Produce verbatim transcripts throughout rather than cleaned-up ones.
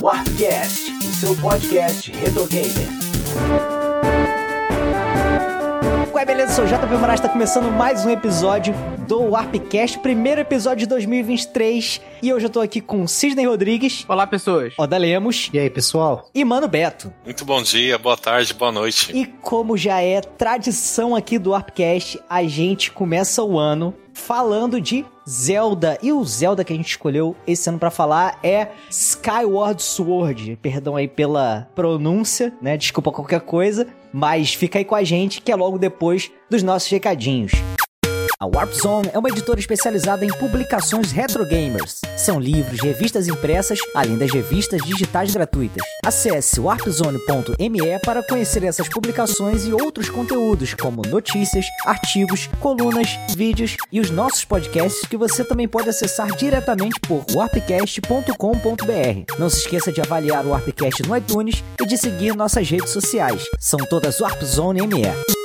WarpCast, o seu podcast retro gamer. Oi, beleza? Eu sou o J P Morais, tá começando mais um episódio do WarpCast, primeiro episódio de dois mil e vinte e três, e hoje eu tô aqui com Cisnei Rodrigues. Olá, pessoas. Oda Lemos. E aí, pessoal? E Mano Beto. Muito bom dia, boa tarde, boa noite. E como já é tradição aqui do WarpCast, a gente começa o ano falando de Zelda, e o Zelda que a gente escolheu esse ano pra falar é Skyward Sword, perdão aí pela pronúncia, né, desculpa qualquer coisa, mas fica aí com a gente que é logo depois dos nossos recadinhos. A Warp Zone é uma editora especializada em publicações retro gamers. São livros, revistas impressas, além das revistas digitais gratuitas. Acesse warp zone ponto m e para conhecer essas publicações e outros conteúdos, como notícias, artigos, colunas, vídeos e os nossos podcasts que você também pode acessar diretamente por warp cast ponto com ponto b r. Não se esqueça de avaliar o Warpcast no iTunes e de seguir nossas redes sociais. São todas Warp Zone M E.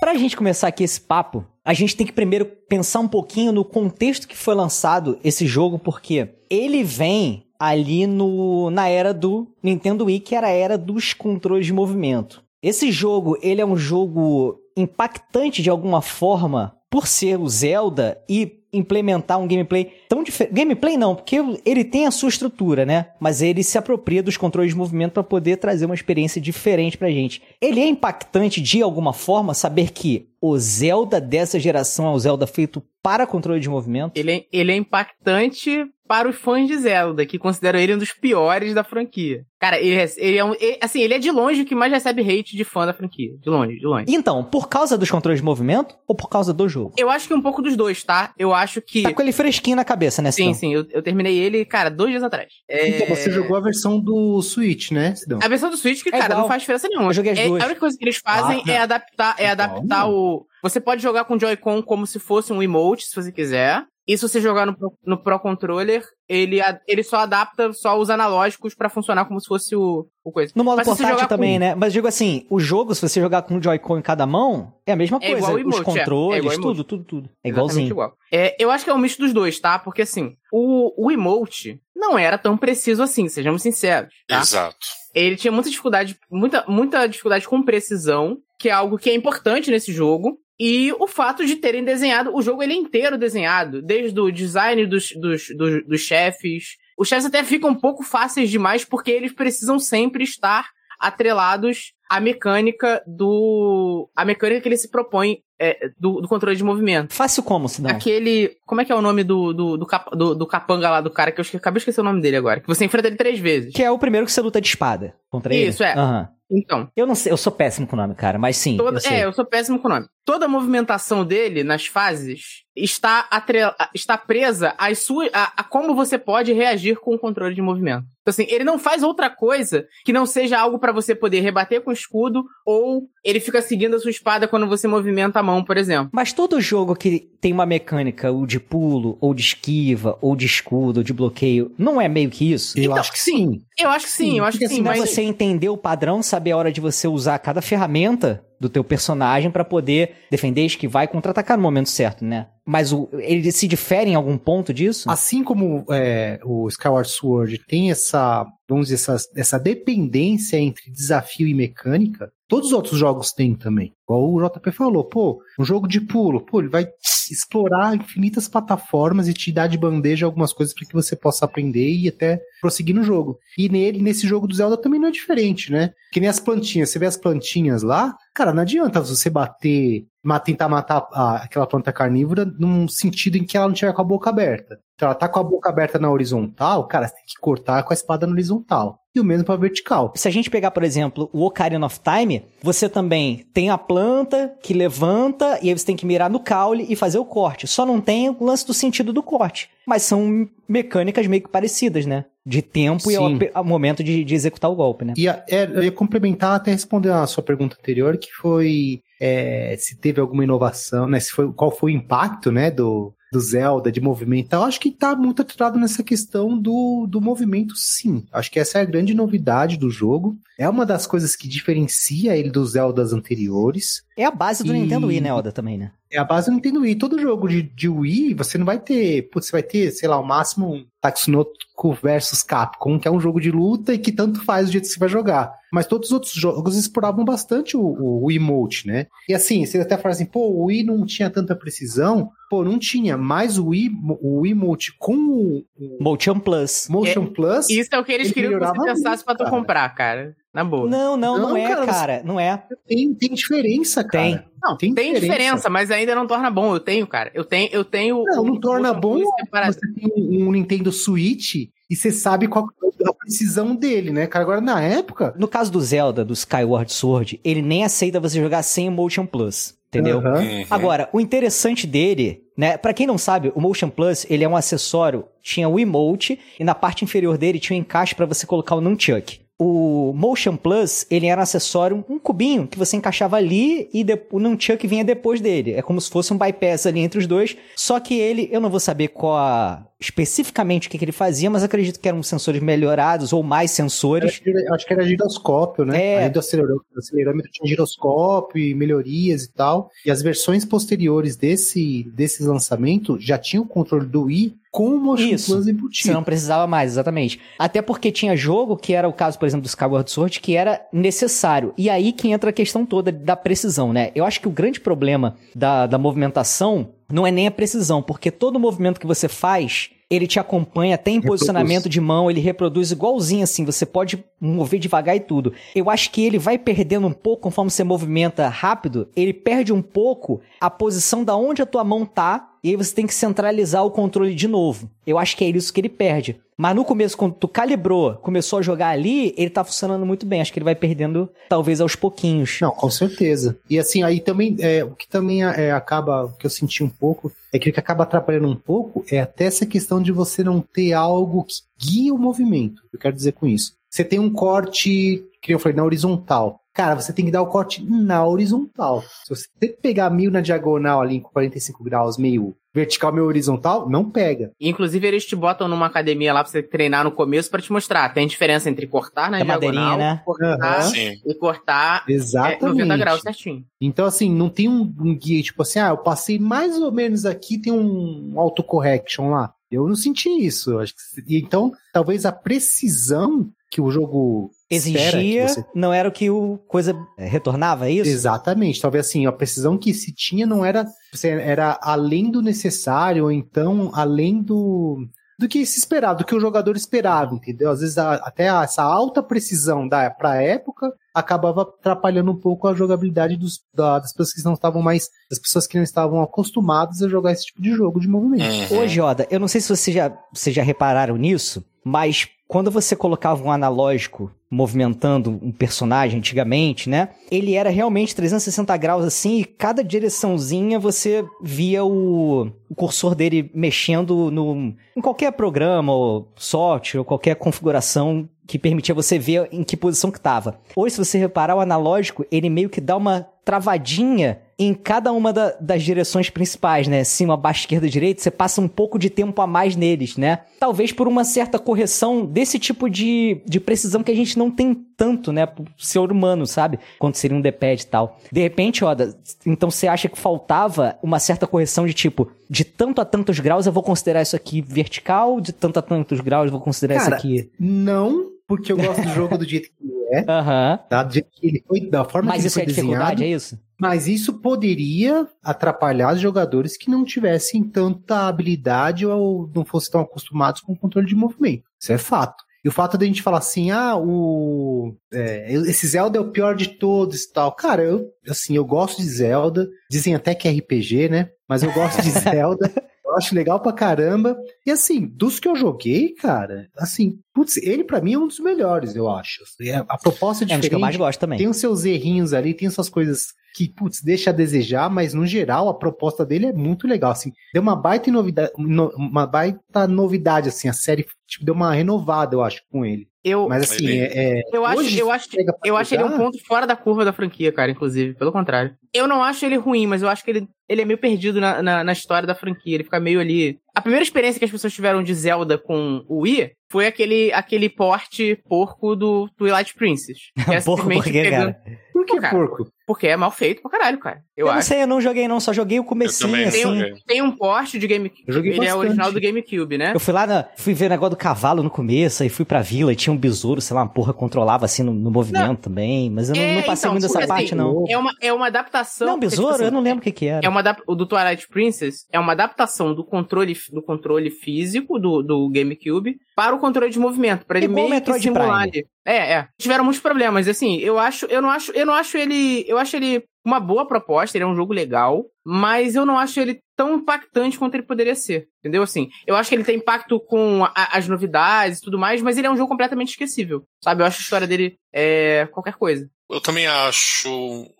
Para a gente começar aqui esse papo, a gente tem que primeiro pensar um pouquinho no contexto que foi lançado esse jogo, porque ele vem ali no, na era do Nintendo Wii, que era a era dos controles de movimento. Esse jogo, ele é um jogo impactante de alguma forma, por ser o Zelda e implementar um gameplay tão diferente. Gameplay não, porque ele tem a sua estrutura, né? Mas ele se apropria dos controles de movimento para poder trazer uma experiência diferente pra gente. Ele é impactante de alguma forma saber que o Zelda dessa geração é o Zelda feito para controle de movimento? Ele é, ele é impactante para os fãs de Zelda, que consideram ele um dos piores da franquia. Cara, ele, ele é um, ele, assim, ele é de longe o que mais recebe hate de fã da franquia. De longe, de longe. Então, por causa dos controles de movimento ou por causa do jogo? Eu acho que um pouco dos dois, tá? Eu acho que... Tá com ele fresquinho na cabeça, né, Cidão? Sim, sim. Eu, eu terminei ele, cara, dois dias atrás. É... Então, você jogou a versão do Switch, né, Cidão? A versão do Switch que, é cara, igual. Não faz diferença nenhuma. Eu joguei as é, duas. A única coisa que eles fazem ah, é adaptar, é então, adaptar o... Você pode jogar com o Joy-Con como se fosse um emote, se você quiser. E se você jogar no Pro, no Pro Controller, ele, ele só adapta só os analógicos pra funcionar como se fosse o, o coisa. No modo Mas portátil também, com... né? Mas digo assim, o jogo, se você jogar com o Joy-Con em cada mão, é a mesma coisa. É igual o emote, os controles, é. É igual tudo, tudo, tudo, tudo. É igualzinho. Igual. É, eu acho que é um misto dos dois, tá? Porque assim, o, o emote não era tão preciso assim, sejamos sinceros. Tá? Exato. Ele tinha muita dificuldade, muita, muita dificuldade com precisão, que é algo que é importante nesse jogo. E o fato de terem desenhado, o jogo ele é inteiro desenhado, desde o design dos, dos, dos, dos chefes. Os chefes até ficam um pouco fáceis demais, porque eles precisam sempre estar atrelados à mecânica do... A mecânica que ele se propõe é, do, do controle de movimento. Fácil como, Sidão? Aquele... Como é que é o nome do, do, do, cap, do, do capanga lá do cara, que eu esque, acabei de esquecer o nome dele agora, que você enfrenta ele três vezes. Que é o primeiro que você luta de espada contra ele. Isso, é. Aham. Uhum. Então, eu não sei, eu sou péssimo com o nome, cara, mas sim. Toda, eu sei. É, eu sou péssimo com o nome. Toda a movimentação dele nas fases está, atre, está presa às suas, a, a como você pode reagir com o controle de movimento. Então, assim, ele não faz outra coisa que não seja algo pra você poder rebater com o escudo, ou ele fica seguindo a sua espada quando você movimenta a mão, por exemplo. Mas todo jogo que tem uma mecânica, ou de pulo, ou de esquiva, ou de escudo, ou de bloqueio, não é meio que isso? Eu então, acho que sim. Eu acho que sim, sim. eu acho que sim. Mas você entender o padrão, saber a hora de você usar cada ferramenta do teu personagem pra poder defender, esquivar e contra-atacar no momento certo, né? Mas o, ele se difere em algum ponto disso? Assim como é, o Skyward Sword tem essa, vamos dizer, essa, essa dependência entre desafio e mecânica, todos os outros jogos têm também. Igual o J P falou, pô, um jogo de pulo, pô, ele vai explorar infinitas plataformas e te dar de bandeja algumas coisas para que você possa aprender e até prosseguir no jogo. E nele, nesse jogo do Zelda também não é diferente, né? Que nem as plantinhas, você vê as plantinhas lá, cara, não adianta você bater... tentar matar a, aquela planta carnívora num sentido em que ela não tiver com a boca aberta. Então ela tá com a boca aberta na horizontal, cara, você tem que cortar com a espada na horizontal. E o mesmo pra vertical. Se a gente pegar, por exemplo, o Ocarina of Time, você também tem a planta que levanta e aí você tem que mirar no caule e fazer o corte. Só não tem o lance do sentido do corte. Mas são mecânicas meio que parecidas, né? De tempo Sim. e ao momento de, de executar o golpe, né? E a, é, eu ia complementar até responder a sua pergunta anterior, que foi é, se teve alguma inovação, né? Se foi, qual foi o impacto, né, do, do Zelda, de movimentar, eu acho que tá muito atrelado nessa questão do, do movimento, sim. Acho que essa é a grande novidade do jogo. É uma das coisas que diferencia ele dos Zeldas anteriores. É a base do e... Nintendo Wii, né, Oda, também, né? É a base do Nintendo Wii. Todo jogo de, de Wii, você não vai ter... Putz, você vai ter, sei lá, o máximo um Tatsunoko versus Capcom, que é um jogo de luta e que tanto faz o jeito que você vai jogar. Mas todos os outros jogos exploravam bastante o, o, o emote, né? E assim, você até fala assim, pô, o Wii não tinha tanta precisão. Pô, não tinha, mas o Wii, o emote com o... o Motion Plus. Motion é, Plus. Isso é o que eles ele queriam que você pensasse muito, pra tu cara. comprar, cara. Na boa. Não, não, não, não é, cara. cara. Não é. Tem, tem diferença, cara. Tem. Não, tem, tem diferença. diferença, mas ainda não torna bom. Eu tenho, cara. Eu tenho... Eu tenho não, o, não torna bom você tem um Nintendo Switch e você sabe qual é a precisão dele, né, cara? Agora, na época... No caso do Zelda, do Skyward Sword, ele nem aceita você jogar sem o Motion Plus, entendeu? Uhum. Uhum. Agora, o interessante dele... Né? Pra quem não sabe, o Motion Plus, ele é um acessório... Tinha o emote e na parte inferior dele tinha um encaixe pra você colocar o Nunchuck. O Motion Plus, ele era um acessório, um cubinho que você encaixava ali e de... o Nunchuck vinha depois dele. É como se fosse um bypass ali entre os dois. Só que ele, eu não vou saber qual a... especificamente o que, que ele fazia, mas acredito que eram sensores melhorados ou mais sensores. Acho que, acho que era giroscópio, né? É. Do acelerômetro tinha giroscópio e melhorias e tal. E as versões posteriores desse, desse lançamento já tinham o controle do Wii com o Motion Isso. Plus embutido. Você não precisava mais, exatamente. Até porque tinha jogo, que era o caso, por exemplo, do Skyward Sword, que era necessário. E aí que entra a questão toda da precisão, né? Eu acho que o grande problema da, da movimentação não é nem a precisão, porque todo movimento que você faz, ele te acompanha até em reproduz. Posicionamento de mão, ele reproduz igualzinho assim, você pode mover devagar e tudo. Eu acho que ele vai perdendo um pouco, conforme você movimenta rápido, ele perde um pouco a posição da onde a tua mão tá, e aí você tem que centralizar o controle de novo. Eu acho que é isso que ele perde. Mas no começo, quando tu calibrou, começou a jogar ali, ele tá funcionando muito bem. Acho que ele vai perdendo, talvez, aos pouquinhos. Não, com certeza. E assim, aí também, é, o que também é, acaba, o que eu senti um pouco, é que o que acaba atrapalhando um pouco é até essa questão de você não ter algo que guia o movimento. Eu quero dizer com isso. Você tem um corte, que eu falei, na horizontal. Cara, você tem que dar o corte na horizontal. Se você pegar mil na diagonal ali, com quarenta e cinco graus, meio vertical, meio horizontal, não pega. Inclusive, eles te botam numa academia lá pra você treinar no começo pra te mostrar. Tem diferença entre cortar na é diagonal, né? cortar uhum. e cortar Exatamente. É, noventa graus certinho. Então, assim, não tem um, um guia, tipo assim, ah, eu passei mais ou menos aqui, tem um autocorrection lá. Eu não senti isso. Acho que... Então, talvez a precisão que o jogo... Exigia, você... não era o que o coisa retornava, é isso? Exatamente, talvez assim, a precisão que se tinha não era, era além do necessário, ou então além do, do que se esperava, do que o jogador esperava, entendeu? Às vezes a, até a, essa alta precisão da, pra época acabava atrapalhando um pouco a jogabilidade dos, da, das pessoas que não estavam mais, das pessoas que não estavam acostumadas a jogar esse tipo de jogo de movimento. Hoje, Oda, eu não sei se vocês já, vocês já repararam nisso, mas... Quando você colocava um analógico movimentando um personagem antigamente, né? Ele era realmente trezentos e sessenta graus assim e cada direçãozinha você via o, o cursor dele mexendo no, em qualquer programa ou software ou qualquer configuração que permitia você ver em que posição que estava. Hoje, se você reparar, o analógico, ele meio que dá uma travadinha em cada uma da, das direções principais, né? Cima, baixo, esquerda, direita, você passa um pouco de tempo a mais neles, né? Talvez por uma certa correção desse tipo de, de precisão que a gente não tem tanto, né? Pro ser humano, sabe? Quando seria um D-pad e tal. De repente, Oda, então você acha que faltava uma certa correção de tipo, de tanto a tantos graus eu vou considerar isso aqui vertical, de tanto a tantos graus eu vou considerar Cara, isso aqui... não... Porque eu gosto do jogo do jeito que ele é, uhum. tá? Do jeito que ele foi, da forma mas que ele foi é desenhado. Mas isso é dificuldade, é isso? Mas isso poderia atrapalhar os jogadores que não tivessem tanta habilidade ou não fossem tão acostumados com o controle de movimento. Isso é fato. E o fato da gente falar assim, ah, o... É, esse Zelda é o pior de todos e tal. Cara, eu, assim, eu gosto de Zelda. Dizem até que é R P G, né? Mas eu gosto de Zelda. Eu acho legal pra caramba. E assim, dos que eu joguei, cara, assim, putz, ele pra mim é um dos melhores, eu acho. A proposta é diferente. É um dos que eu mais gosto também. Tem os seus errinhos ali, tem suas coisas que, putz, deixa a desejar, mas no geral a proposta dele é muito legal, assim, deu uma baita novidade, uma baita novidade, assim, a série, tipo, deu uma renovada, eu acho, com ele. Eu, mas assim, é, é, eu acho, eu acho, eu acho ele um ponto fora da curva da franquia, cara, inclusive, pelo contrário. Eu não acho ele ruim, mas eu acho que ele, ele é meio perdido na, na, na história da franquia, ele fica meio ali... A primeira experiência que as pessoas tiveram de Zelda com o Wii foi aquele, aquele porte porco do Twilight Princess. Que é porco por quê, pegando... cara? Por que cara? porco? Porque é mal feito pra caralho, cara. Eu, eu acho. não sei, eu não joguei não, só joguei o comecinho, assim. Tem um, tem um porte de GameCube, ele bastante. É original do GameCube, né? Eu fui lá, na, fui ver o negócio do cavalo no começo, aí fui pra vila e tinha um besouro, sei lá, uma porra controlava assim no, no movimento não. também, mas eu não, é, não passei então, muito dessa assim, parte, não. É uma, é uma adaptação... Não, besouro, porque, tipo, assim, eu não lembro o que que era. É uma adap- o do Twilight Princess é uma adaptação do controle, do controle físico do, do GameCube para o controle de movimento, pra ele meio que simular ali. É, é. Tiveram muitos problemas, assim, eu acho, eu não acho, eu não acho ele, eu acho ele uma boa proposta, ele é um jogo legal, mas eu não acho ele tão impactante quanto ele poderia ser, entendeu? Assim, eu acho que ele tem impacto com a, as novidades e tudo mais, mas ele é um jogo completamente esquecível, sabe? Eu acho a história dele é qualquer coisa. Eu também acho...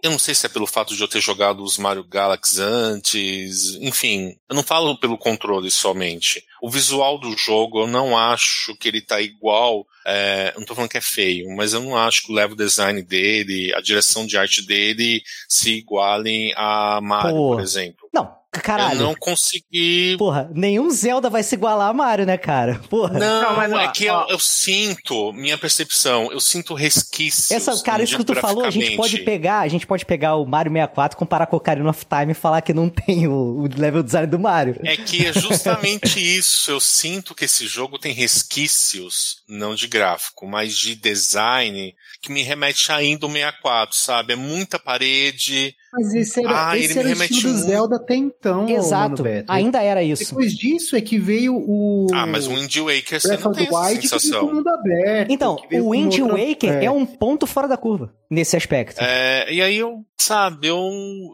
Eu não sei se é pelo fato de eu ter jogado os Mario Galaxy antes... Enfim, eu não falo pelo controle somente. O visual do jogo, eu não acho que ele tá igual... É, não tô falando que é feio, mas eu não acho que o level design dele, a direção de arte dele se igualem a Mario, Pô. por exemplo. Não. Caralho. Eu não consegui... Porra, nenhum Zelda vai se igualar a Mario, né, cara? Porra. Não, não, mas ó, é que eu, eu sinto, minha percepção, eu sinto resquícios. Essa, cara, isso que tu falou, a gente pode pegar, a gente pode pegar o Mario sessenta e quatro, comparar com o Ocarina of Time e falar que não tem o, o level design do Mario. É que é justamente isso, eu sinto que esse jogo tem resquícios, não de gráfico, mas de design, que me remete ainda ao sessenta e quatro, sabe? É muita parede... Mas esse era, ah, esse era o estilo do Zelda até então. Exato, ainda era isso. Depois disso é que veio o... Ah, mas o Wind Waker você não tem essa sensação. O mundo aberto, então, o Wind Waker é. é um ponto fora da curva nesse aspecto. É, e aí eu, sabe, eu,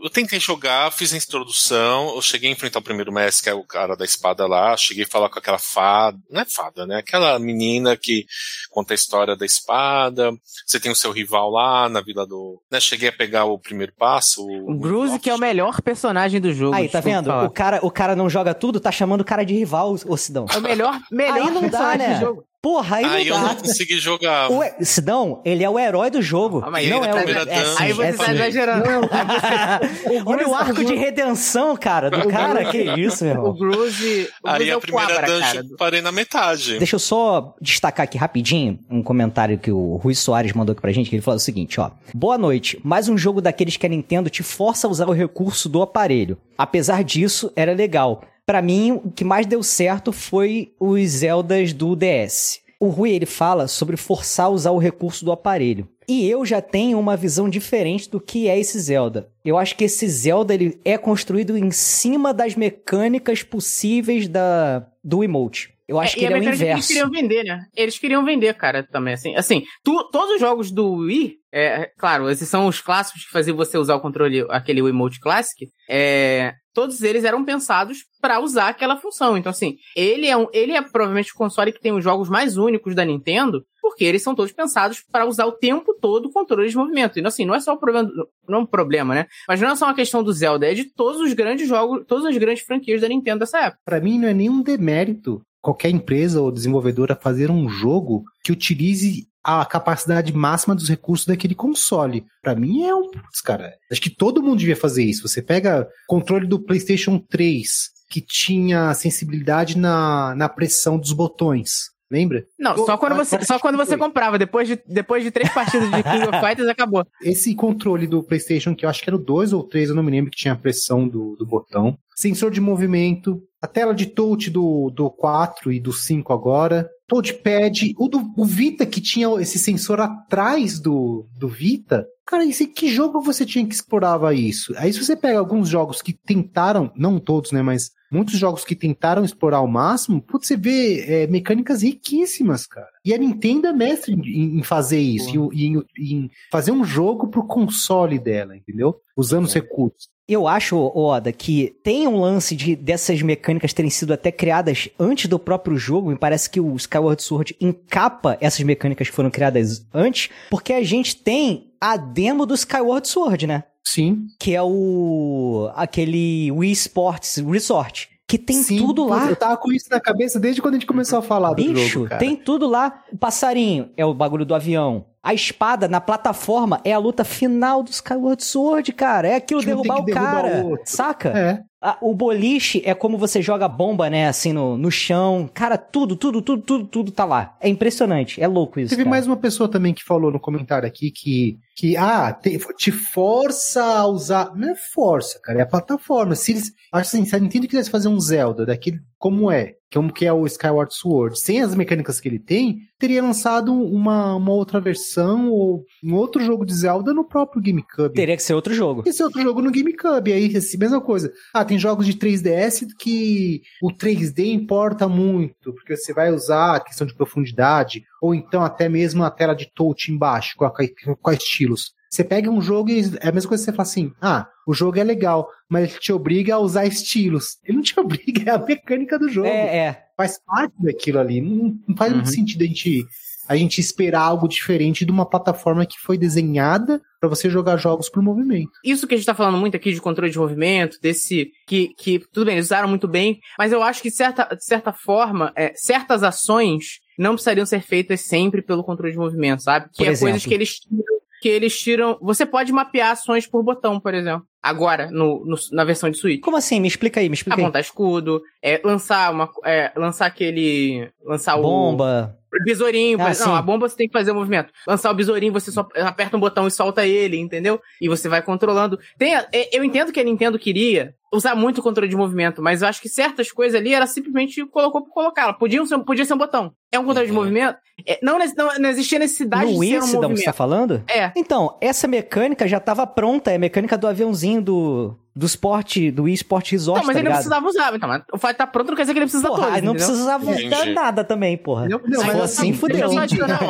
eu tentei jogar, fiz a introdução, eu cheguei a enfrentar o primeiro mestre, que é o cara da espada lá, cheguei a falar com aquela fada, não é fada, né? Aquela menina que conta a história da espada, você tem o seu rival lá na vila do... Né? Cheguei a pegar o primeiro passo, O, o Groose, que é o melhor personagem do jogo. Aí, tá vendo? O cara, o cara não joga tudo, tá chamando o cara de rival, ô Sidão. É o melhor, melhor aí não dá, né? do jogo. Porra, aí, aí não dá. Aí eu não consegui jogar. O Sidão, ele é o herói do jogo. Ah, mas não é, é, o... é, Aí você é, tá exagerando. Você... Olha o arco de redenção, cara, do cara. Que isso, meu irmão. O Groose... Aí a primeira dungeon eu parei na metade. Deixa eu só destacar aqui rapidinho um comentário que o Ruiz Soares mandou aqui pra gente, que ele falou o seguinte, ó. Boa noite. Mais um jogo daqueles que a Nintendo te força a usar o recurso do aparelho. Apesar disso, era legal. Pra mim, o que mais deu certo foi os Zeldas do D S. O Rui, ele fala sobre forçar a usar o recurso do aparelho. E eu já tenho uma visão diferente do que é esse Zelda. Eu acho que esse Zelda, ele é construído em cima das mecânicas possíveis da, do emote. Eu acho é, que ele é o inverso. Que eles queriam vender, né? Eles queriam vender, cara, também. Assim, assim tu, todos os jogos do Wii, é, claro, esses são os clássicos que faziam você usar o controle, aquele emote clássico, é... Todos eles eram pensados pra usar aquela função. Então, assim, ele é, um, ele é provavelmente o console que tem os jogos mais únicos da Nintendo, porque eles são todos pensados pra usar o tempo todo o controle de movimento. E, assim, não é só o problema... Não é um problema, né? Mas não é só uma questão do Zelda, é de todos os grandes jogos, todas as grandes franquias da Nintendo dessa época. Pra mim, não é nenhum demérito qualquer empresa ou desenvolvedora fazer um jogo que utilize a capacidade máxima dos recursos daquele console. Pra mim é um... cara, acho que todo mundo devia fazer isso. Você pega controle do PlayStation três, que tinha sensibilidade na, na pressão dos botões. Lembra? Não, Pô, só quando você, só quando você comprava. Depois de, depois de três partidas de King of Fighters, acabou. Esse controle do PlayStation, que eu acho que era o dois ou três, eu não me lembro, que tinha a pressão do, do botão. Sensor de movimento. A tela de touch do, do quatro e do cinco agora. Touchpad. O do o Vita, que tinha esse sensor atrás do, do Vita. Cara, esse, que jogo você tinha que explorava isso? Aí se você pega alguns jogos que tentaram... Não todos, né? Mas... Muitos jogos que tentaram explorar ao máximo, putz, você vê é, mecânicas riquíssimas, cara. E a Nintendo é mestre em, em fazer isso, e em, em fazer um jogo pro console dela, entendeu? Usando os recursos. Eu acho, Oda, que tem um lance de, dessas mecânicas terem sido até criadas antes do próprio jogo. Me parece que o Skyward Sword encapa essas mecânicas que foram criadas antes, porque a gente tem a demo do Skyward Sword, né? Sim. Que é o... aquele Wii Sports Resort. Que tem Sim, tudo lá. Eu tava com isso na cabeça desde quando a gente começou a falar do Bicho, jogo, cara. Tem tudo lá. O passarinho é o bagulho do avião. A espada na plataforma é a luta final do Skyward Sword, cara. É aquilo, tipo, derrubar o derrubar cara. O saca? É. A, o boliche é como você joga bomba, né? Assim, no, no chão. Cara, tudo, tudo, tudo, tudo, tudo tá lá. É impressionante. É louco isso, Teve cara. mais uma pessoa também que falou no comentário aqui que... que ah, te, te força a usar... Não é força, cara. É a plataforma. Se eles... Acho assim, se a Nintendo quisesse fazer um Zelda daquele como é, como que é o Skyward Sword, sem as mecânicas que ele tem, teria lançado uma, uma outra versão ou um outro jogo de Zelda no próprio GameCube. Teria que ser outro jogo. Teria que ser outro jogo no GameCube. Aí, assim, mesma coisa. Ah, tem jogos de três D S que o três D importa muito, porque você vai usar a questão de profundidade, ou então até mesmo a tela de touch embaixo, com, a, com a estilos. Você pega um jogo e é a mesma coisa que você fala assim, ah, o jogo é legal, mas ele te obriga a usar estilos. Ele não te obriga, é a mecânica do jogo. É, é. Faz parte daquilo ali. Não, não faz uhum. muito sentido a gente, a gente esperar algo diferente de uma plataforma que foi desenhada pra você jogar jogos por movimento. Isso que a gente tá falando muito aqui de controle de movimento, desse... Que, que tudo bem, eles usaram muito bem, mas eu acho que, certa, de certa forma, é, certas ações não precisariam ser feitas sempre pelo controle de movimento, sabe? Que por é exemplo. coisas que eles tiram... que eles tiram... Você pode mapear ações por botão, por exemplo. Agora, no, no, na versão de Switch. Como assim? Me explica aí, me explica aí. Apontar escudo, é, lançar uma... É, lançar aquele... Lançar bomba. o... Bomba. Besourinho. Ah, por... Não, a bomba você tem que fazer o movimento. Lançar o besourinho, você só aperta um botão e solta ele, entendeu? E você vai controlando. Tem a... Eu entendo que a Nintendo queria usar muito o controle de movimento, mas eu acho que certas coisas ali, ela simplesmente colocou por colocar. Ela podia ser, podia ser um botão. É um controle é. de movimento. É, não, não, não existia necessidade no de ser um movimento. No você tá falando? É. Então, essa mecânica já tava pronta. É a mecânica do aviãozinho do... do esporte, do Wii Sport Resort, não, mas tá ele ligado? não precisava usar, então, mas o fato tá pronto não quer dizer que ele precisa todos, Porra, não precisava usar nada também, porra. Não, não, mas assim, fudeu. Não, não,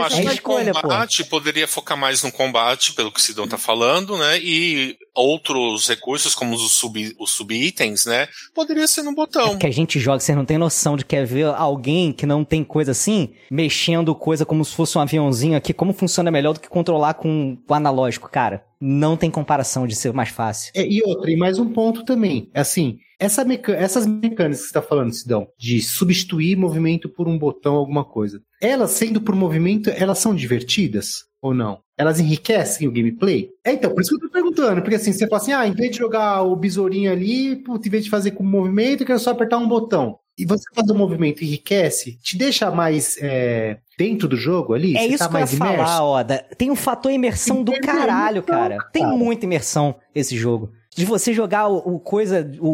acho é que escolha, o combate porra. poderia focar mais no combate, pelo que o Sidão tá falando, né, e outros recursos, como os, sub, os sub-itens, né, poderia ser no botão. É que a gente joga, vocês não tem noção de quer ver alguém que não tem coisa assim, mexendo coisa como se fosse um aviãozinho aqui, como funciona melhor do que controlar com o analógico, cara. Não tem comparação de ser mais fácil. É, e outra, e mais um ponto também. Assim, essa meca- essas mecânicas que você está falando, Sidão, de substituir movimento por um botão, alguma coisa. Elas, sendo por movimento, elas são divertidas ou não? Elas enriquecem o gameplay? É, então, por isso que eu tô perguntando. Porque assim, você fala assim, ah, em vez de jogar o besourinho ali, putz, em vez de fazer com movimento, eu quero só apertar um botão. E você faz o movimento, enriquece, te deixa mais é, dentro do jogo ali? É isso tá que mais eu ia imerso? falar, Oda. Tem um fator imersão tem do caralho, cara. cara. Tem muita imersão esse jogo. De você jogar o, o coisa... o,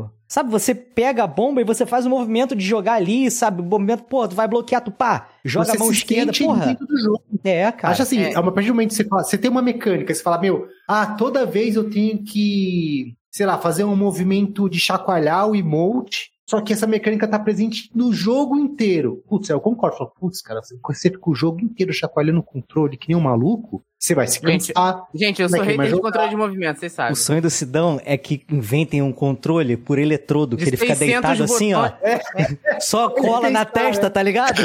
o... Sabe, você pega a bomba e você faz o movimento de jogar ali, sabe? O movimento, pô, tu vai bloquear, tu pá, joga você a mão esquerda, porra. Dentro do jogo. É, cara. Acho assim, é. a partir do momento que você, fala, você tem uma mecânica, você fala, meu, ah, toda vez eu tenho que, sei lá, fazer um movimento de chacoalhar o emote. Só que essa mecânica tá presente no jogo inteiro. Putz, eu concordo. Falo, putz, cara, você fica o jogo inteiro chacoalhando o controle que nem um maluco, você vai se cansar. Gente, gente eu sou rei de controle de movimento, vocês sabem. O sonho do Sidão é que inventem um controle por eletrodo, que ele fica deitado assim, ó. É. Só cola na testa, tá ligado?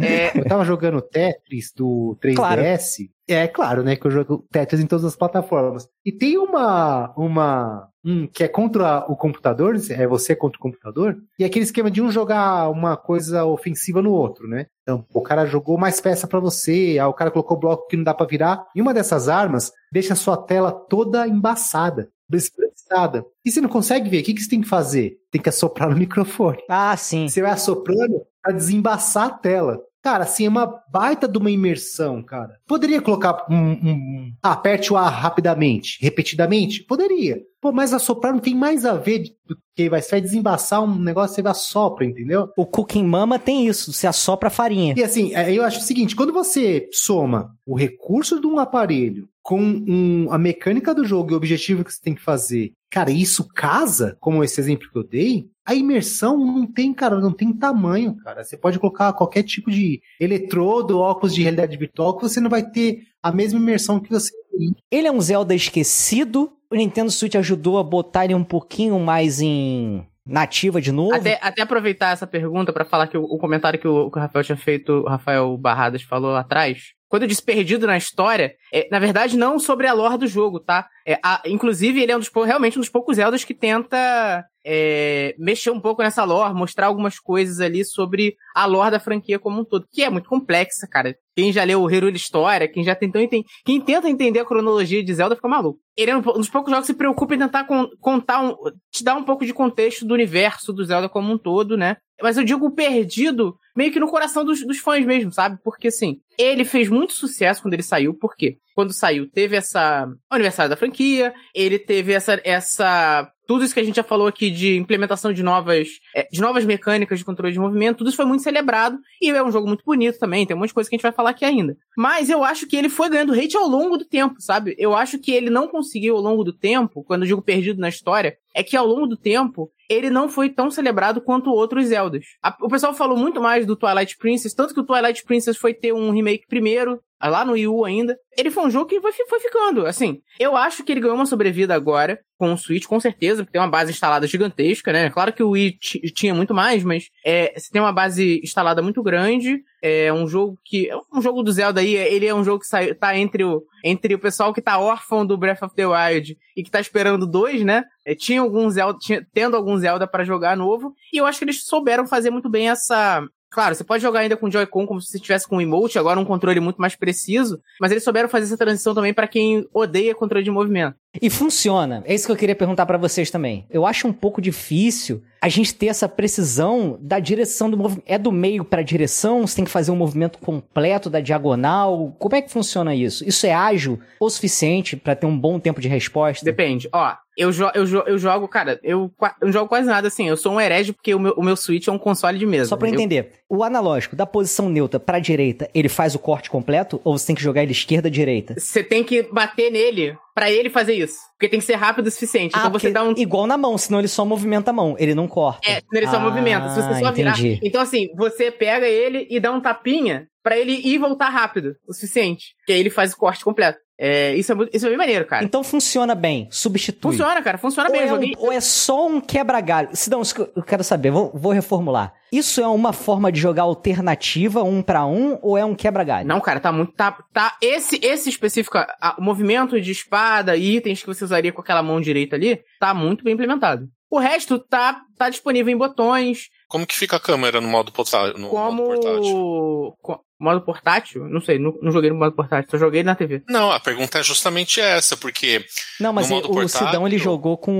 É. Eu tava jogando Tetris do três D S. Claro. É claro, né, que eu jogo Tetris em todas as plataformas. E tem uma... uma... Hum, que é contra o computador, é você contra o computador, e aquele esquema de um jogar uma coisa ofensiva no outro, né? Então, o cara jogou mais peça pra você, aí o cara colocou bloco que não dá pra virar, e uma dessas armas deixa a sua tela toda embaçada, desperdiçada. E você não consegue ver, o que, que você tem que fazer? Tem que assoprar no microfone. Ah, sim. Você vai assoprando pra desembaçar a tela. Cara, assim, é uma baita de uma imersão, cara. Poderia colocar um... um ah, aperte o A rapidamente, repetidamente? Poderia. Pô, mas assoprar não tem mais a ver do que vai, você vai desembaçar um negócio, você vai assopra, entendeu? O Cooking Mama tem isso, você assopra a farinha. E assim, eu acho o seguinte, quando você soma o recurso de um aparelho com um, a mecânica do jogo e o objetivo que você tem que fazer, cara, isso casa, como esse exemplo que eu dei, a imersão não tem, cara, não tem tamanho, cara. Você pode colocar qualquer tipo de eletrodo, óculos de realidade virtual, que você não vai ter a mesma imersão que você tem. Ele é um Zelda esquecido. O Nintendo Switch ajudou a botar ele um pouquinho mais em nativa de novo. Até, até aproveitar essa pergunta pra falar que o, o comentário que o, que o Rafael tinha feito, o Rafael Barradas falou lá atrás, Quando eu disse perdido na história, é, na verdade não sobre a lore do jogo, tá? É, a, inclusive ele é um dos, realmente um dos poucos Zeldas que tenta é, mexer um pouco nessa lore, mostrar algumas coisas ali sobre a lore da franquia como um todo, que é muito complexa, cara. Quem já leu o Hyrule História, quem já tentou entender, quem tenta entender a cronologia de Zelda fica maluco. Ele é um dos poucos jogos que se preocupa em tentar con, contar, um, te dar um pouco de contexto do universo do Zelda como um todo, né? Mas eu digo perdido meio que no coração dos, dos fãs mesmo, sabe? Porque, assim, ele fez muito sucesso quando ele saiu. Por quê? Quando saiu, teve essa... o aniversário da franquia, ele teve essa... essa tudo isso que a gente já falou aqui de implementação de novas, de novas mecânicas de controle de movimento, tudo isso foi muito celebrado. E é um jogo muito bonito também, tem um monte de coisa que a gente vai falar aqui ainda. Mas eu acho que ele foi ganhando hate ao longo do tempo, sabe? Eu acho que ele não conseguiu ao longo do tempo, quando eu digo perdido na história, é que ao longo do tempo... ele não foi tão celebrado quanto outros Zeldas. A, o pessoal falou muito mais do Twilight Princess, tanto que o Twilight Princess foi ter um remake primeiro, lá no Wii U ainda. Ele foi um jogo que foi, foi ficando, assim. Eu acho que ele ganhou uma sobrevida agora, com o Switch, com certeza, porque tem uma base instalada gigantesca, né? Claro que o Wii t- tinha muito mais, mas é, você tem uma base instalada muito grande, é um jogo que... um jogo do Zelda aí, ele é um jogo que sai, tá entre o, entre o pessoal que tá órfão do Breath of the Wild e que tá esperando dois, né? É, tinha algum Zelda, tinha, tendo algum Zelda pra jogar novo, e eu acho que eles souberam fazer muito bem essa... Claro, você pode jogar ainda com Joy-Con como se você tivesse com um emote, agora um controle muito mais preciso, mas eles souberam fazer essa transição também pra quem odeia controle de movimento. E funciona, é isso que eu queria perguntar pra vocês também. Eu acho um pouco difícil a gente ter essa precisão da direção do movimento. É do meio pra direção? Você tem que fazer um movimento completo da diagonal? Como é que funciona isso? Isso é ágil o suficiente pra ter um bom tempo de resposta? Depende, ó... Eu, jo- eu, jo- eu jogo, cara, eu, eu não jogo quase nada, assim, eu sou um herege porque o meu, o meu Switch é um console de mesa. Só pra eu entender, o analógico da posição neutra pra direita, ele faz o corte completo ou você tem que jogar ele esquerda-direita? Você tem que bater nele pra ele fazer isso, porque tem que ser rápido o suficiente. Ah, então você dá um... igual na mão, senão ele só movimenta a mão, ele não corta. É, senão ele ah, só movimenta, se você só entendi. Virar. Então assim, você pega ele e dá um tapinha pra ele ir e voltar rápido o suficiente, que aí ele faz o corte completo. É, isso, é, isso é bem maneiro, cara. Então funciona bem, substitui. Funciona, cara, funciona ou bem. É um, alguém... Ou é só um quebra-galho? Se não, eu quero saber, vou, vou reformular. Isso é uma forma de jogar alternativa, um pra um, ou é um quebra-galho? Não, cara, tá muito... Tá, tá, esse, esse específico, a, o movimento de espada e itens que você usaria com aquela mão direita ali, tá muito bem implementado. O resto tá, tá disponível em botões. Como que fica a câmera no modo portátil? No Como... modo portátil? Com... modo portátil? Não sei, não, não joguei no modo portátil, só joguei na T V. Não, a pergunta é justamente essa, porque... Não, mas no modo o portátil... Sidão, ele jogou com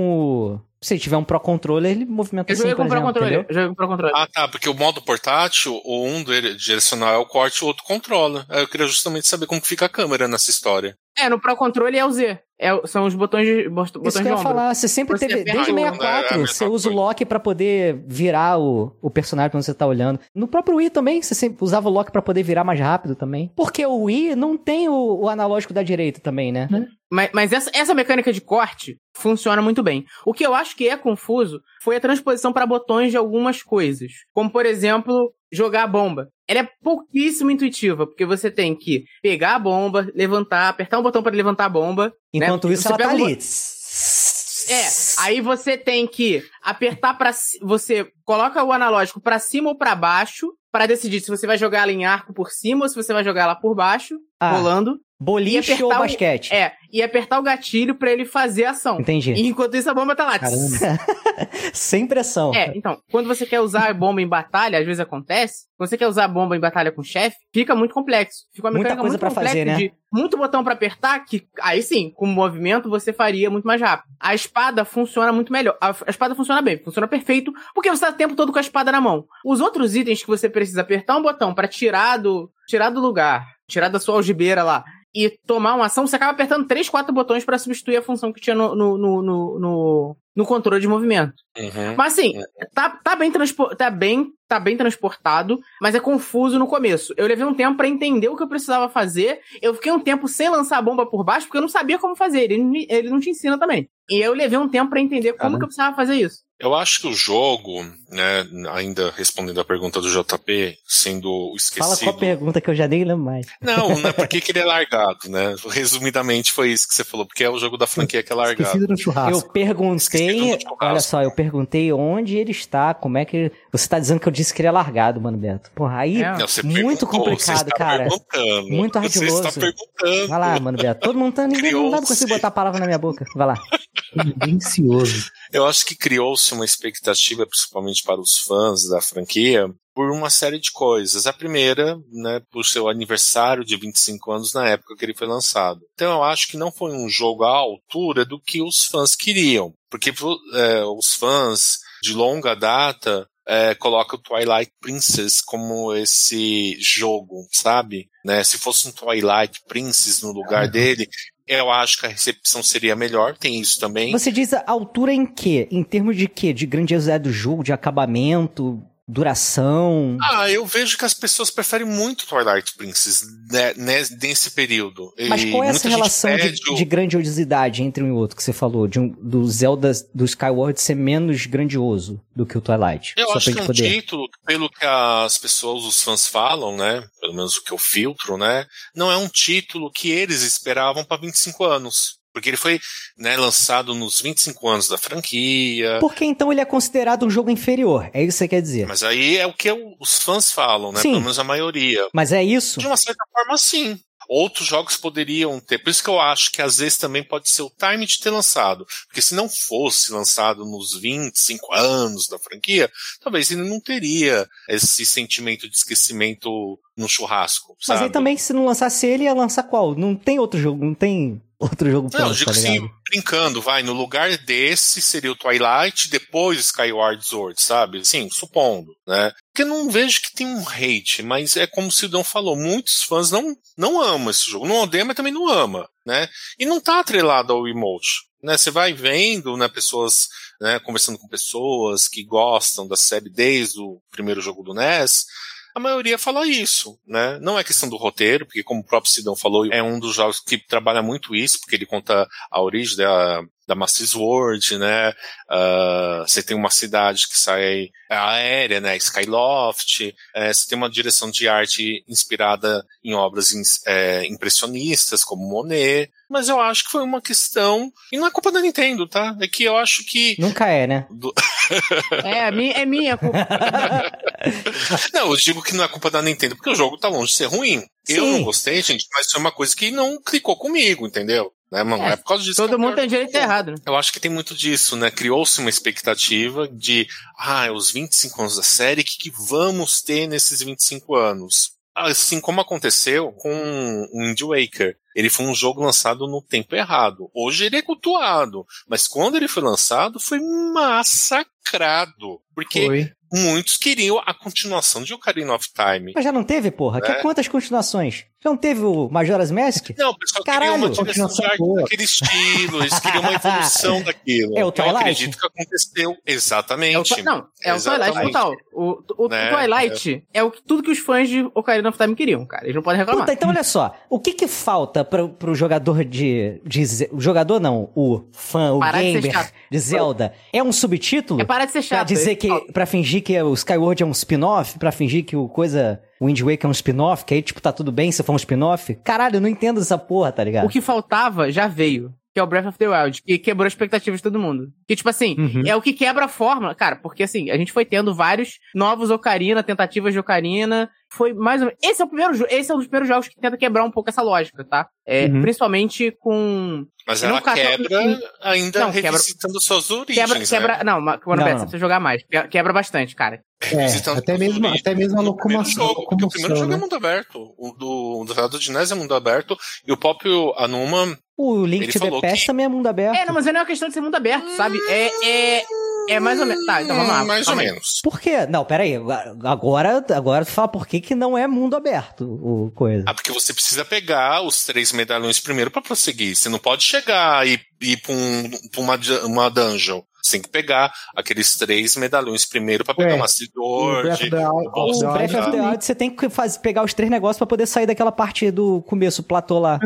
o... Se ele tiver um Pro Controller, ele movimenta assim, por exemplo. Eu joguei com o Pro Controller, eu joguei com o Pro Controller. Ah, tá, porque o modo portátil, ou um dele direcional é o corte, o outro controla. Eu queria justamente saber como que fica a câmera nessa história. É, no Pro Controle é o Z. É, são os botões de botões Isso que eu ia de falar, você sempre você teve... Desde sessenta e quatro, né? Você usa o lock pra poder virar o, o personagem quando você tá olhando. No próprio Wii também, você sempre usava o lock pra poder virar mais rápido também. Porque o Wii não tem o, o analógico da direita também, né? Hum. Mas, mas essa, essa mecânica de corte funciona muito bem. O que eu acho que é confuso foi a transposição pra botões de algumas coisas. Como, por exemplo... jogar a bomba. Ela é pouquíssimo intuitiva, porque você tem que pegar a bomba, levantar, apertar um botão para levantar a bomba. Enquanto né? isso, você ela pega tá ali. Bo... É, aí você tem que apertar para... Você coloca o analógico para cima ou para baixo, para decidir se você vai jogar ela em arco por cima ou se você vai jogar ela por baixo, ah, rolando. Boliche ou o... basquete. É, e apertar o gatilho para ele fazer a ação. Entendi. E enquanto isso, a bomba tá lá. Caramba. Sem pressão. É, então, quando você quer usar a bomba em batalha, às vezes acontece, quando você quer usar a bomba em batalha com o chefe, fica muito complexo. Fica uma mecânica muito complexa, fazer, né? De muito botão pra apertar, que aí sim, com o movimento você faria muito mais rápido. A espada funciona muito melhor. A, a espada funciona bem, funciona perfeito, porque você tá o tempo todo com a espada na mão. Os outros itens que você precisa apertar um botão pra tirar do, tirar do lugar, tirar da sua algibeira lá, e tomar uma ação, você acaba apertando três, quatro botões pra substituir a função que tinha no, no, no, no, no, no controle de movimento. Uhum. Mas assim, tá, tá, bem transpo- tá, bem, tá bem transportado, mas é confuso no começo. Eu levei um tempo pra entender o que eu precisava fazer, eu fiquei um tempo sem lançar a bomba por baixo, porque eu não sabia como fazer, ele, ele não te ensina também. E eu levei um tempo pra entender como ah, que eu precisava fazer isso. Eu acho que o jogo, né, ainda respondendo a pergunta do J P, sendo esquecido... Fala qual pergunta que eu já nem lembro mais. Não, né, por que que ele é largado, né? Resumidamente foi isso que você falou, porque é o jogo da franquia que é largado. Esquecido no churrasco. Eu perguntei, olha só, eu perguntei onde ele está, como é que... Ele... Você tá dizendo que eu disse que ele é largado, Mano Beto. Porra, aí não, muito complicado, cara. Muito ardiloso. Você está perguntando. Vai lá, Mano Beto. Todo mundo tá... Ninguém não consegue botar a palavra na minha boca. Vai lá. Delicioso. Eu acho que criou-se uma expectativa, principalmente para os fãs da franquia, por uma série de coisas. A primeira, né, por seu aniversário de vinte e cinco anos na época que ele foi lançado. Então eu acho que não foi um jogo à altura do que os fãs queriam. Porque é, os fãs de longa data é, colocam o Twilight Princess como esse jogo, sabe? Né? Se fosse um Twilight Princess no lugar ah. dele... Eu acho que a recepção seria melhor, tem isso também. Você diz a altura em quê? Em termos de quê? De grandiosidade do jogo, de acabamento, duração? Ah, eu vejo que as pessoas preferem muito Twilight Princess, né, nesse período. Mas e qual é essa relação de, o... de grandiosidade entre um e outro que você falou? De um, do Zelda, do Skyward ser menos grandioso do que o Twilight? Eu só acho que é um poder. título, pelo que as pessoas, os fãs falam, né? Pelo menos o que eu filtro, né? Não é um título que eles esperavam para vinte e cinco anos. Porque ele foi, né, lançado nos vinte e cinco anos da franquia. Porque então ele é considerado um jogo inferior, é isso que você quer dizer. Mas aí é o que os fãs falam, né? Sim. Pelo menos a maioria. Mas é isso? De uma certa forma, sim. Outros jogos poderiam ter. Por isso que eu acho que às vezes também pode ser o time de ter lançado. Porque se não fosse lançado nos vinte e cinco anos da franquia, talvez ele não teria esse sentimento de esquecimento no churrasco, sabe? Mas aí também, se não lançasse ele, ia lançar qual? Não tem outro jogo, não tem... Outro jogo pronto, não, digo tá assim, brincando, vai, no lugar desse seria o Twilight, depois Skyward Sword, sabe? Sim, supondo, né? Porque não vejo que tem um hate, mas é como o Sidão falou, muitos fãs não, não amam esse jogo, não odeia, mas também não ama, né? E não tá atrelado ao emote, né? Você vai vendo, né, pessoas, né, conversando com pessoas que gostam da série desde o primeiro jogo do N E S, a maioria fala isso, né? Não é questão do roteiro, porque como o próprio Sidão falou, é um dos jogos que trabalha muito isso, porque ele conta a origem da, da Master Sword, né? Uh, você tem uma cidade que sai aérea, né? Skyloft. É, você tem uma direção de arte inspirada em obras in, é, impressionistas, como Monet. Mas eu acho que foi uma questão... E não é culpa da Nintendo, tá? É que eu acho que... Nunca é, né? Do... É, é minha culpa. Não, eu digo que não é culpa da Nintendo, porque o jogo tá longe de ser ruim. Sim. Eu não gostei, gente, mas foi uma coisa que não clicou comigo, entendeu? Né, mano? É, é por causa disso. Todo mundo tem direito errado. Né? Eu acho que tem muito disso, né? Criou-se uma expectativa de, ah, é os vinte e cinco anos da série, o que, que vamos ter nesses vinte e cinco anos? Assim como aconteceu com o Wind Waker. Ele foi um jogo lançado no tempo errado. Hoje ele é cultuado, mas quando ele foi lançado, foi massacrado. Porque foi. Muitos queriam a continuação de Ocarina of Time. Mas já não teve, porra? Né? Que, quantas continuações? Já não teve o Majora's Mask? Não, o pessoal queria uma continuação daquele estilo, eles queriam uma evolução daquilo. É o Twilight? Eu acredito que aconteceu. Exatamente. É o, não, é exatamente. O Twilight total. O, o, né? O Twilight é, é o, tudo que os fãs de Ocarina of Time queriam, cara. Eles não podem reclamar. Puta, então olha só. O que que falta Pro, pro jogador de, de... O jogador não, o fã, o parar gamer de, de Zelda. É um subtítulo? É parar de ser chato. Pra dizer que... Eu... Pra fingir que o Skyward é um spin-off? Pra fingir que o coisa... O Wind Waker é um spin-off? Que aí, tipo, tá tudo bem se for um spin-off? Caralho, eu não entendo essa porra, tá ligado? O que faltava já veio. Que é o Breath of the Wild, que quebrou a expectativa de todo mundo. Que, tipo assim, uhum. é o que quebra a fórmula. Cara, porque, assim, a gente foi tendo vários novos Ocarina, tentativas de Ocarina. Foi mais ou menos... Esse é o primeiro jo... Esse é um dos primeiros jogos que tenta quebrar um pouco essa lógica, tá? É, uhum. Principalmente com... Mas ela quebra um... ainda não, revisitando quebra... suas origens, quebra, quebra... né? Não, mas quando você precisa jogar mais. Quebra bastante, cara. É, até, mesmo, até mesmo a locomoção. Jogo, locomoção, o primeiro né? jogo é mundo aberto. O do Tratado de N E S é mundo aberto. E o próprio Anuma... O Link to the Past que... também é mundo aberto. É, não, mas não é uma questão de ser mundo aberto, sabe? É... é... É mais ou menos. Tá, então vamos lá. Mais ou menos. Por quê? Não, peraí. Agora, agora tu fala por que que não é mundo aberto o coisa. Ah, porque você precisa pegar os três medalhões primeiro pra prosseguir. Você não pode chegar e ir pra, um, pra uma, uma dungeon. Você tem que pegar aqueles três medalhões primeiro pra pegar é. uma Seedord. O Breath of the Wild você tem que fazer, pegar os três negócios pra poder sair daquela parte do começo, o platô lá.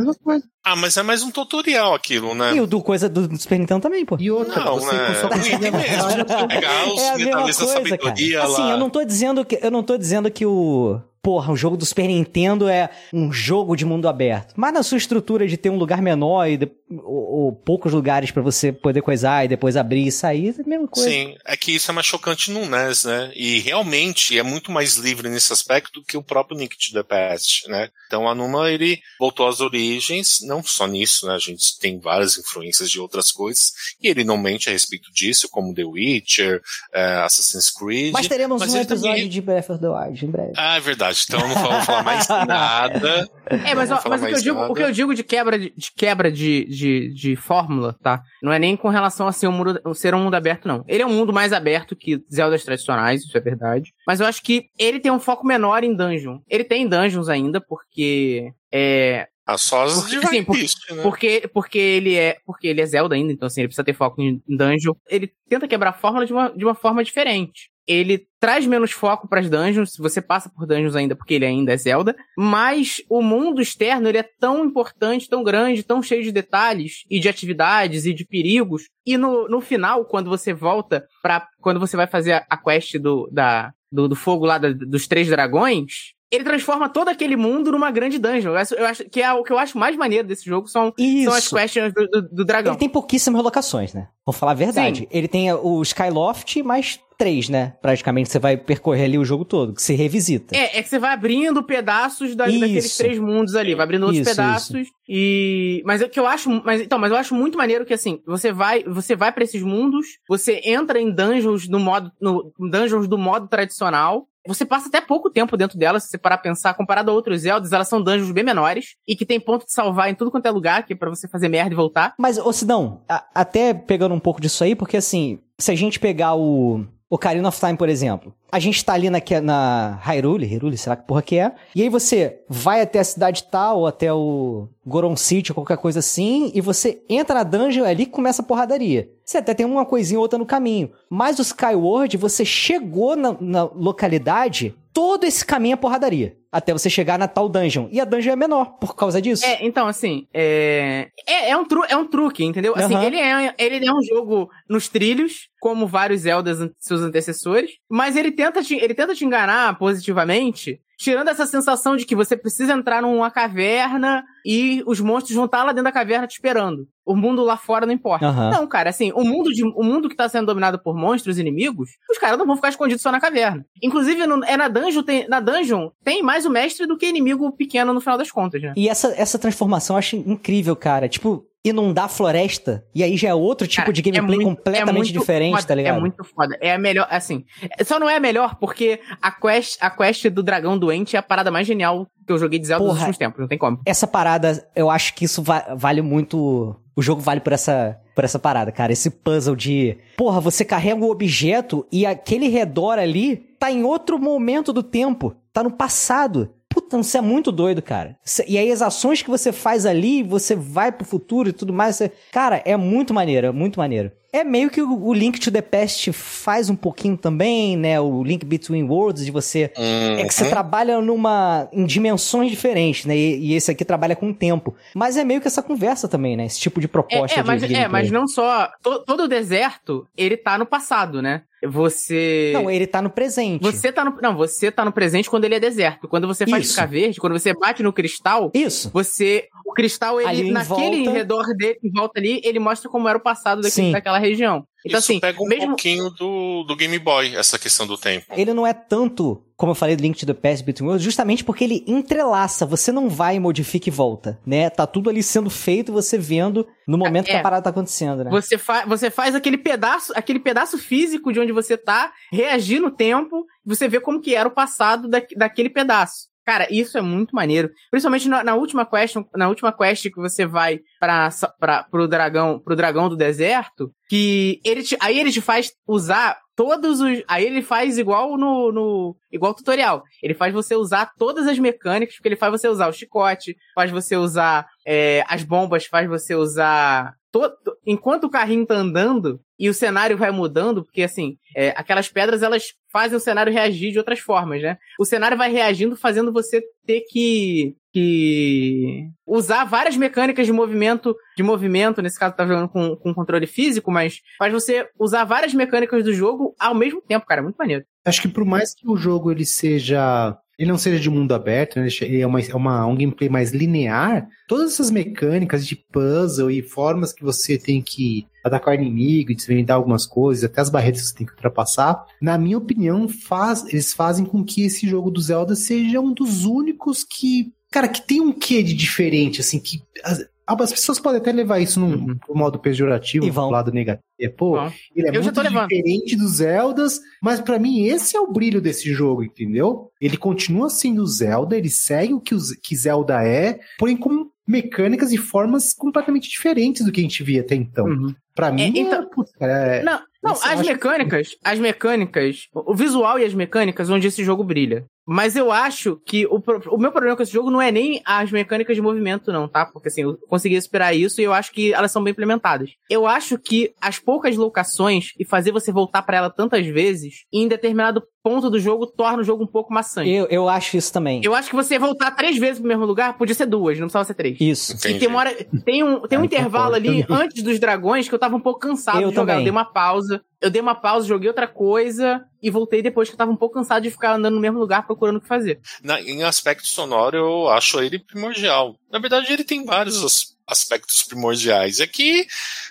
Ah, mas é mais um tutorial aquilo, né? E o do coisa do Super Nintendo também, pô. E outra, não, você né? Consegue... mesmo. Pegar os é medalhões da sabedoria assim, lá. Assim, eu não tô dizendo que, eu não tô dizendo que o... Porra, um jogo do Super Nintendo é um jogo de mundo aberto. Mas na sua estrutura de ter um lugar menor e de, ou, ou poucos lugares pra você poder coisar e depois abrir e sair, é a mesma coisa. Sim, é que isso é mais chocante no N E S, né? E realmente é muito mais livre nesse aspecto do que o próprio Link to the Past, né? Então a Numa, ele voltou às origens, não só nisso, né? A gente tem várias influências de outras coisas e ele não mente a respeito disso, como The Witcher, uh, Assassin's Creed. Mas teremos Mas um episódio também... de Breath of the Wild em breve. Ah, é verdade. Então não vamos falar mais nada. É, mas, ó, mas o, que eu digo, o que eu digo de quebra de, de, quebra de, de, de fórmula, tá? Não é nem com relação a ser um, mundo, ser um mundo aberto, não. Ele é um mundo mais aberto que Zeldas tradicionais, isso é verdade. Mas eu acho que ele tem um foco menor em dungeon. Ele tem dungeons ainda, porque... É... Ah, só as porque, assim, porque, né? porque, porque, ele é, porque ele é Zelda ainda, então assim, ele precisa ter foco em dungeon. Ele tenta quebrar a fórmula de uma, de uma forma diferente. Ele traz menos foco pras dungeons, você passa por dungeons ainda, porque ele ainda é Zelda, mas o mundo externo, ele é tão importante, tão grande, tão cheio de detalhes, e de atividades, e de perigos, e no, no final, quando você volta pra, quando você vai fazer a quest do, da, do, do fogo lá, da, dos três dragões... Ele transforma todo aquele mundo numa grande dungeon. Eu acho, eu acho, que é o que eu acho mais maneiro desse jogo, são, são as quests do, do, do dragão. Ele tem pouquíssimas locações, né? Vou falar a verdade. Sim. Ele tem o Skyloft mais três, né? Praticamente você vai percorrer ali o jogo todo, que você revisita. É, é que você vai abrindo pedaços da, daqueles três mundos ali. Vai abrindo outros isso, pedaços. Isso. E... Mas o que eu acho... Mas, então, mas eu acho muito maneiro que, assim, você vai, você vai pra esses mundos, você entra em dungeons no modo, no, dungeons do modo tradicional. Você passa até pouco tempo dentro delas, se você parar a pensar, comparado a outros Zeldas, elas são dungeons bem menores, e que tem ponto de salvar em tudo quanto é lugar, que é pra você fazer merda e voltar. Mas, ô Sidão, a, até pegando um pouco disso aí, porque assim, se a gente pegar o Ocarina of Time, por exemplo, a gente tá ali na, na Hyrule, Hyrule, será que porra que é? E aí você vai até a cidade tal, ou até o Goron City, ou qualquer coisa assim, e você entra na dungeon, é ali que começa a porradaria. Você até tem uma coisinha ou outra no caminho. Mas o Skyward, você chegou na, na localidade, todo esse caminho é porradaria. Até você chegar na tal dungeon. E a dungeon é menor, por causa disso. É, então, assim, é... É, é, um, tru... é um truque, entendeu? Assim, uhum. ele, é, ele é um jogo nos trilhos, como vários Zeldas, seus antecessores. Mas ele tenta te, ele tenta te enganar positivamente... Tirando essa sensação de que você precisa entrar numa caverna e os monstros vão estar lá dentro da caverna te esperando. O mundo lá fora não importa. Uhum. Não, cara, assim, o mundo, de, o mundo que tá sendo dominado por monstros e inimigos, os caras não vão ficar escondidos só na caverna. Inclusive, no, é na dungeon, tem, na dungeon tem mais o mestre do que inimigo pequeno no final das contas, né? E essa, essa transformação eu acho incrível, cara. Tipo... inundar a floresta, e aí já é outro tipo Cara, de gameplay é muito, completamente é muito diferente, foda, tá ligado? É muito foda, é a melhor, assim, só não é a melhor porque a quest, a quest do dragão doente é a parada mais genial que eu joguei de Zelda nos últimos tempos, não tem como. Essa parada, eu acho que isso va- vale muito... O jogo vale por essa, por essa parada, cara. Esse puzzle de... Porra, você carrega um objeto e aquele redor ali tá em outro momento do tempo. Tá no passado. Puta, você é muito doido, cara. E aí as ações que você faz ali, você vai pro futuro e tudo mais. Você... Cara, é muito maneiro, é muito maneiro. É meio que o Link to the Past faz um pouquinho também, né? O Link Between Worlds de você... Uhum. É que você trabalha numa... em dimensões diferentes, né? E, e esse aqui trabalha com o tempo. Mas é meio que essa conversa também, né? Esse tipo de proposta é, é, de mas, gameplay. É, mas não só... To, todo o deserto, ele tá no passado, né? Você... Não, ele tá no presente. Você tá no... Não, você tá no presente quando ele é deserto. Quando você faz Isso. ficar verde, quando você bate no cristal... Isso. Você... O cristal, ele, ele naquele volta... redor dele, em volta ali, ele mostra como era o passado daquele, daquela região. Então, Isso assim, pega um mesmo... pouquinho do, do Game Boy, essa questão do tempo. Ele não é tanto, como eu falei, do Link to the Past Between Worlds, justamente porque ele entrelaça, você não vai, modifica e volta, né? Tá tudo ali sendo feito, você vendo no momento é, que a parada tá acontecendo, né? Você, fa- você faz aquele pedaço, aquele pedaço físico de onde você tá, reagir no tempo, você vê como que era o passado da, daquele pedaço. Cara, isso é muito maneiro. Principalmente na, na última quest, na última quest que você vai pra, pra, pro dragão, pro dragão do deserto, Que ele te, aí ele te faz usar todos os... Aí ele faz igual no, no... Igual tutorial. Ele faz você usar todas as mecânicas, porque ele faz você usar o chicote, faz você usar é, as bombas, faz você usar... To, to, enquanto o carrinho tá andando e o cenário vai mudando, porque assim, é, aquelas pedras, elas fazem o cenário reagir de outras formas, né? O cenário vai reagindo, fazendo você ter que... que usar várias mecânicas de movimento, de movimento, nesse caso tá jogando com, com controle físico, mas faz você usar várias mecânicas do jogo ao mesmo tempo, cara, muito maneiro. Acho que por mais que o jogo ele seja, ele não seja de mundo aberto, né? Ele é uma, uma, um gameplay mais linear, todas essas mecânicas de puzzle e formas que você tem que atacar o inimigo e desvendar algumas coisas, até as barreiras que você tem que ultrapassar, na minha opinião, faz, eles fazem com que esse jogo do Zelda seja um dos únicos que cara, que tem um quê de diferente, assim, que as, as pessoas podem até levar isso num uhum. modo pejorativo, pro lado negativo. Pô, ah. ele é Eu muito diferente dos Zeldas, mas pra mim esse é o brilho desse jogo, entendeu? Ele continua sendo Zelda, ele segue o que, os, que Zelda é, porém com mecânicas e formas completamente diferentes do que a gente via até então. Uhum. Pra mim, é, então... é, putz, cara, é... Não, não as mecânicas, que... as mecânicas, o visual e as mecânicas onde esse jogo brilha. Mas eu acho que o, o meu problema com esse jogo não é nem as mecânicas de movimento, não, tá? Porque, assim, eu consegui superar isso e eu acho que elas são bem implementadas. Eu acho que as poucas locações e fazer você voltar pra ela tantas vezes, em determinado ponto do jogo, torna o jogo um pouco maçante. Eu, eu acho isso também. Eu acho que você voltar três vezes pro mesmo lugar, podia ser duas, não precisava ser três. Isso. Entendi. E tem uma hora, tem um, tem um intervalo ali, antes dos dragões, que eu tava um pouco cansado eu de jogar. Também. Eu dei uma pausa. Eu dei uma pausa, joguei outra coisa e voltei depois que eu tava um pouco cansado de ficar andando no mesmo lugar procurando o que fazer. Na, em aspecto sonoro, eu acho ele primordial. Na verdade, ele tem vários as, aspectos primordiais. É que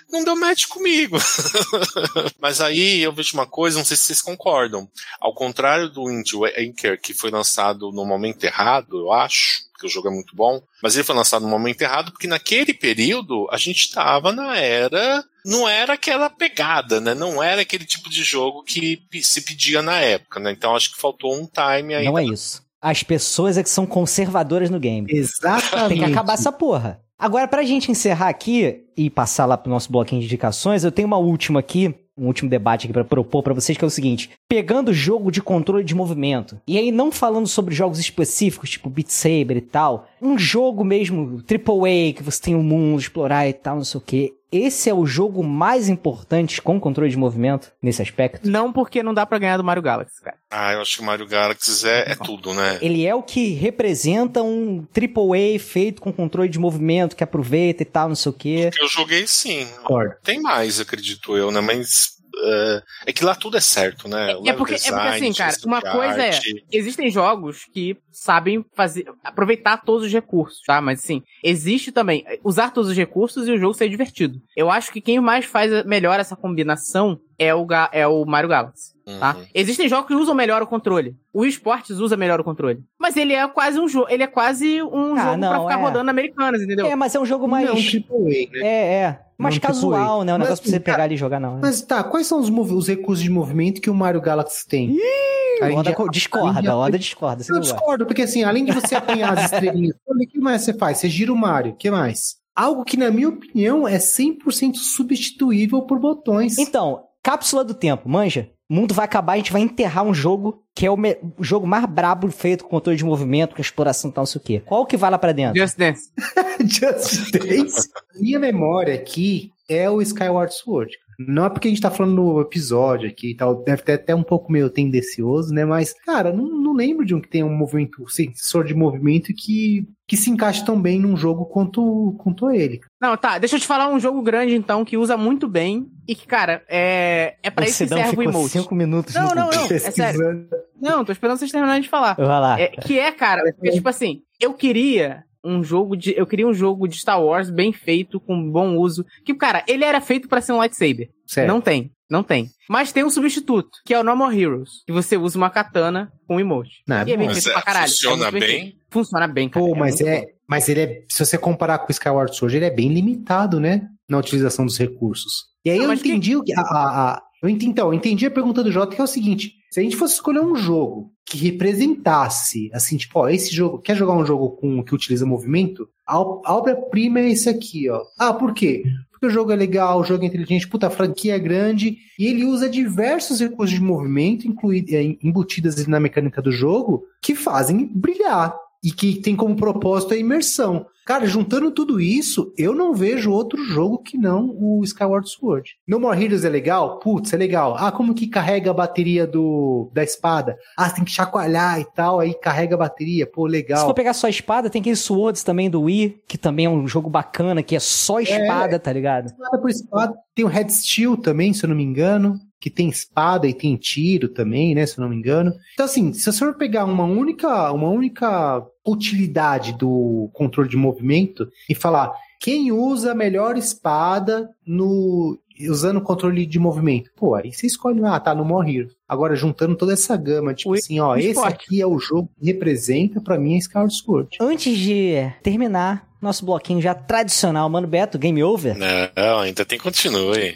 não deu match comigo. Mas aí eu vejo uma coisa, não sei se vocês concordam. Ao contrário do Wind Waker, que foi lançado no momento errado, eu acho, porque o jogo é muito bom, mas ele foi lançado no momento errado, porque naquele período a gente tava na era... Não era aquela pegada, né? Não era aquele tipo de jogo que se pedia na época, né? Então acho que faltou um time ainda. Não é isso. As pessoas é que são conservadoras no game. Exatamente. Tem que acabar essa porra. Agora, pra gente encerrar aqui e passar lá pro nosso bloquinho de indicações, eu tenho uma última aqui, um último debate aqui pra propor pra vocês, que é o seguinte. Pegando jogo de controle de movimento, e aí não falando sobre jogos específicos, tipo Beat Saber e tal, um jogo mesmo, Triple A, que você tem o mundo, explorar e tal, não sei o quê. Esse é o jogo mais importante com controle de movimento, nesse aspecto? Não, porque não dá pra ganhar do Mario Galaxy, cara. Ah, eu acho que o Mario Galaxy é, é tudo, né? Ele é o que representa um Triple A feito com controle de movimento, que aproveita e tal, não sei o quê. Eu joguei sim. Claro. Tem mais, acredito eu, né? Mas... Uh, é que lá tudo é certo, né? É porque, design, é porque assim, cara, uma coisa é... Existem jogos que sabem fazer, aproveitar todos os recursos, tá? Mas assim, existe também usar todos os recursos e o jogo ser divertido. Eu acho que quem mais faz melhor essa combinação é o, Ga- é o Mario Galaxy, uhum. tá? Existem jogos que usam melhor o controle. O eSports usa melhor o controle. Mas ele é quase um jogo, ele é quase um ah, jogo não, pra ficar é. rodando americanas, entendeu? É, mas é um jogo mais... Não, tipo, né? É, é. Mais não, casual, tipo né? O negócio mas, pra você pegar tá, ali e jogar, não. Né? Mas tá, quais são os, mov- os recursos de movimento que o Mario Galaxy tem? Ih, a Oda já... discorda, a Oda discorda. Eu discordo, porque assim, além de você apanhar as estrelinhas, o que mais você faz? Você gira o Mario, o que mais? Algo que, na minha opinião, é cem por cento substituível por botões. Então, cápsula do tempo, manja? O mundo vai acabar, a gente vai enterrar um jogo que é o, me- o jogo mais brabo feito com controle de movimento, com exploração e tal, não sei o quê. Qual que vai lá pra dentro? Just Dance. Just Dance. Minha memória aqui é o Skyward Sword. Não é porque a gente tá falando no episódio aqui e tal, deve ter até um pouco meio tendencioso, né? Mas, cara, não, não lembro de um que tenha um movimento, um sensor de movimento que, que se encaixe tão bem num jogo quanto, quanto ele. Não, tá, deixa eu te falar um jogo grande, então, que usa muito bem e que, cara, é, é pra isso que serve o emote. Cinco minutos não, não, não, é sério. Não, tô esperando vocês terminarem de falar. Vai lá. É, que é, cara, porque, tipo assim, eu queria... Um jogo de. Eu queria um jogo de Star Wars bem feito, com bom uso. Que, cara, ele era feito pra ser um lightsaber. Certo. Não tem, não tem. Mas tem um substituto, que é o No More Heroes. Que você usa uma katana com emote. Não, e é bem feito é, pra caralho. Funciona é bem, bem? Funciona bem, cara. Pô, mas, é é, mas ele é. Se você comparar com o Skyward Sword, ele é bem limitado, né? Na utilização dos recursos. E aí não, eu entendi que... o que. A, a, a... Eu entendi, então, eu entendi a pergunta do Jota, que é o seguinte. Se a gente fosse escolher um jogo que representasse, assim, tipo, ó, esse jogo... Quer jogar um jogo com que utiliza movimento? A obra-prima é esse aqui, ó. Ah, por quê? porque o jogo é legal, o jogo é inteligente, puta, a franquia é grande, e ele usa diversos recursos de movimento embutidas na mecânica do jogo que fazem brilhar e que tem como propósito a imersão. Cara, juntando tudo isso, eu não vejo outro jogo que não o Skyward Sword. No More Heroes é legal? Putz, é legal. Ah, como que carrega a bateria do, da espada? Ah, tem que chacoalhar e tal, aí carrega a bateria. Pô, legal. Se for pegar só a espada, tem aqueles Swords também do Wii, que também é um jogo bacana, que é só espada, é, tá ligado? Espada por espada. Tem o Head Steel também, se eu não me engano, que tem espada e tem tiro também, né, se eu não me engano. Então, assim, se você for pegar uma única, uma única utilidade do controle de movimento e falar quem usa a melhor espada no, usando o controle de movimento, pô, aí você escolhe, ah, tá, no More Heroes. Agora, juntando toda essa gama, tipo o assim, ó, esporte. Esse aqui é o jogo que representa pra mim a Skyward Sword. Antes de terminar nosso bloquinho já tradicional, Mano Beto, Game Over? Não, ainda tem continue.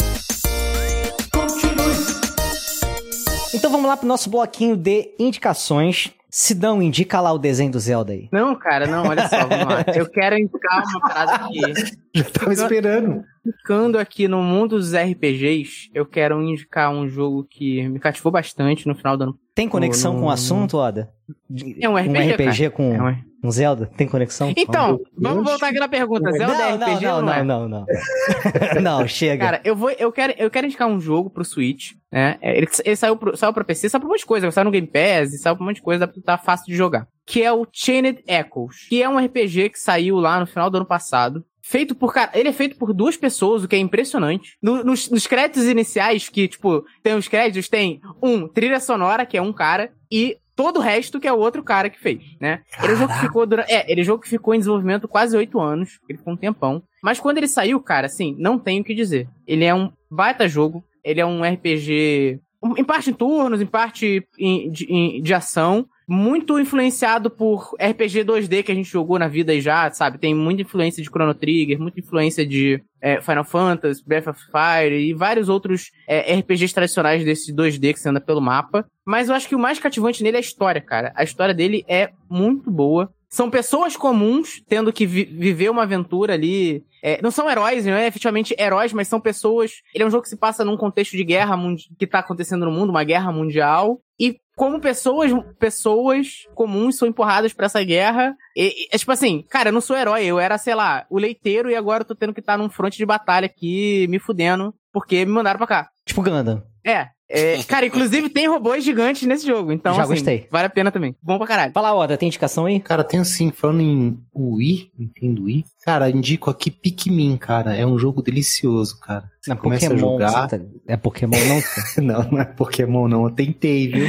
Então vamos lá pro nosso bloquinho de indicações. Sidão, indica lá o desenho do Zelda aí. Não, cara, não, olha só, vamos lá. Eu quero indicar uma parada aqui. Já tava esperando. Ficando aqui no mundo dos R P Gs, eu quero indicar um jogo que me cativou bastante no final do ano. Tem conexão no, no, com o assunto, Oda? É um R P G, um R P G com... É um... Um Zelda? Tem conexão? Então, vamos voltar aqui na pergunta. Zelda não, é R P G não, ou não? Não, é? não, não. Não, não chega. Cara, eu, vou, eu, quero, eu quero indicar um jogo pro Switch, né? Ele, ele saiu, pro, saiu pra P C, saiu pra um monte de coisa. Saiu no Game Pass, saiu pra um monte de coisa, tá fácil de jogar. Que é o Chained Echoes, que é um R P G que saiu lá no final do ano passado. Feito por, cara, ele é feito por duas pessoas, o que é impressionante. No, nos, nos créditos iniciais, que, tipo, tem os créditos, tem um, trilha sonora, que é um cara, e todo o resto que é o outro cara que fez, né? Ele é um jogo que ficou durante... É, ele é um jogo que ficou em desenvolvimento quase oito anos, ele ficou um tempão. Mas quando ele saiu, cara, assim, não tenho o que dizer. Ele é um baita jogo, ele é um R P G, em parte em turnos, em parte em, de, em, de ação, muito influenciado por R P G dois D que a gente jogou na vida e já, sabe? Tem muita influência de Chrono Trigger, muita influência de é, Final Fantasy, Breath of the Wild e vários outros é, R P Gs tradicionais desse dois D que você anda pelo mapa. Mas eu acho que o mais cativante nele é a história, cara. A história dele é muito boa. São pessoas comuns tendo que vi- viver uma aventura ali. É, não são heróis, não é efetivamente heróis, mas são pessoas... Ele é um jogo que se passa num contexto de guerra mundi- que tá acontecendo no mundo, uma guerra mundial. E como pessoas, pessoas comuns são empurradas pra essa guerra. E, e, é tipo assim, cara, eu não sou herói, eu era, sei lá, o leiteiro e agora eu tô tendo que estar tá num fronte de batalha aqui, me fudendo, porque me mandaram pra cá. Tipo Gundam. É. É, cara, inclusive tem robôs gigantes nesse jogo, então já assim, gostei. Vale a pena também. Bom pra caralho. Fala, Oda, tem indicação aí? Cara, tenho sim, falando em Wii, Nintendo Wii, cara, indico aqui Pikmin, cara, é um jogo delicioso, cara. Você é começa Pokémon, a jogar... Tá... É Pokémon não? Não, não é Pokémon não, eu tentei, viu?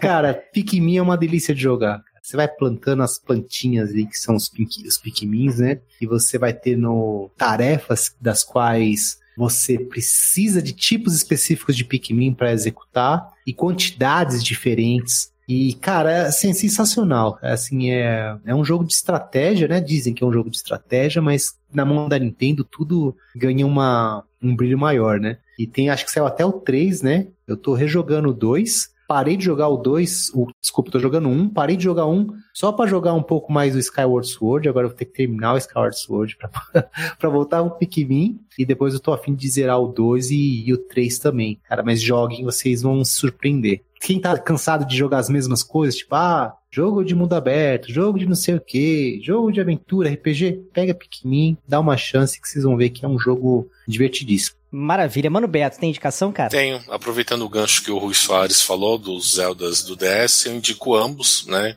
Cara, Pikmin é uma delícia de jogar. Você vai plantando as plantinhas aí, que são os, os Pikmins, né? E você vai tendo tarefas das quais... Você precisa de tipos específicos de Pikmin para executar e quantidades diferentes. E, cara, é, assim, é sensacional. É, assim, é, é um jogo de estratégia, né? Dizem que é um jogo de estratégia, mas na mão da Nintendo tudo ganha uma, um brilho maior, né? E tem, acho que saiu até o três, né? Eu tô rejogando o dois. Parei de jogar o dois, o, desculpa, tô jogando um, parei de jogar um só pra jogar um pouco mais o Skyward Sword, agora eu vou ter que terminar o Skyward Sword pra, pra voltar o Pikmin, e depois eu tô a fim de zerar o dois e, e o três também, cara, mas joguem, vocês vão se surpreender. Quem tá cansado de jogar as mesmas coisas, tipo, ah, jogo de mundo aberto, jogo de não sei o que, jogo de aventura, R P G, pega Pikmin, dá uma chance que vocês vão ver que é um jogo divertidíssimo. Maravilha. Mano Beto, tem indicação, cara? Tenho. Aproveitando o gancho que o Ruiz Soares falou dos Zeldas do D S, eu indico ambos, né?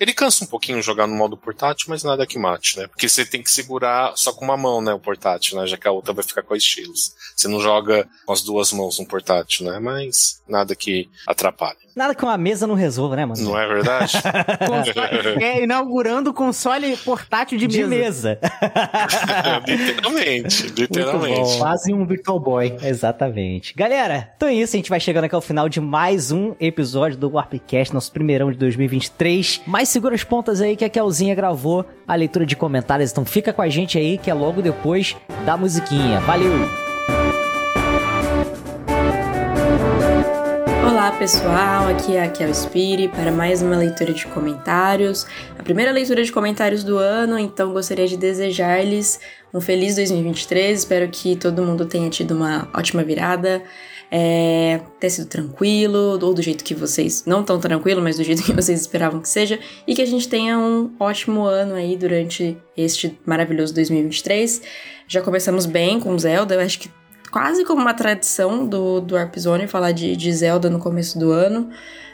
Ele cansa um pouquinho jogar no modo portátil, mas nada que mate, né? Porque você tem que segurar só com uma mão, né, o portátil, né? Já que a outra vai ficar com as estilos. Você não joga com as duas mãos no portátil, né? Mas nada que atrapalhe. Nada que uma mesa não resolva, né, mano? Não é verdade? Console, é, inaugurando o console portátil de, de mesa. mesa. Literalmente, literalmente. Quase um virtual boy. Exatamente. Galera, então é isso. A gente vai chegando aqui ao final de mais um episódio do WarpCast, nosso primeirão de dois mil e vinte e três. Mas segura as pontas aí que a Kelzinha gravou a leitura de comentários. Então fica com a gente aí que é logo depois da musiquinha. Valeu! Olá pessoal, aqui é a Kel Spiri para mais uma leitura de comentários, a primeira leitura de comentários do ano, então gostaria de desejar-lhes um feliz dois mil e vinte e três, espero que todo mundo tenha tido uma ótima virada, é, ter sido tranquilo, ou do jeito que vocês, não tão tranquilo, mas do jeito que vocês esperavam que seja, e que a gente tenha um ótimo ano aí durante este maravilhoso dois mil e vinte e três. Já começamos bem com Zelda, eu acho que quase como uma tradição do, do Warp Zone falar de, de Zelda no começo do ano.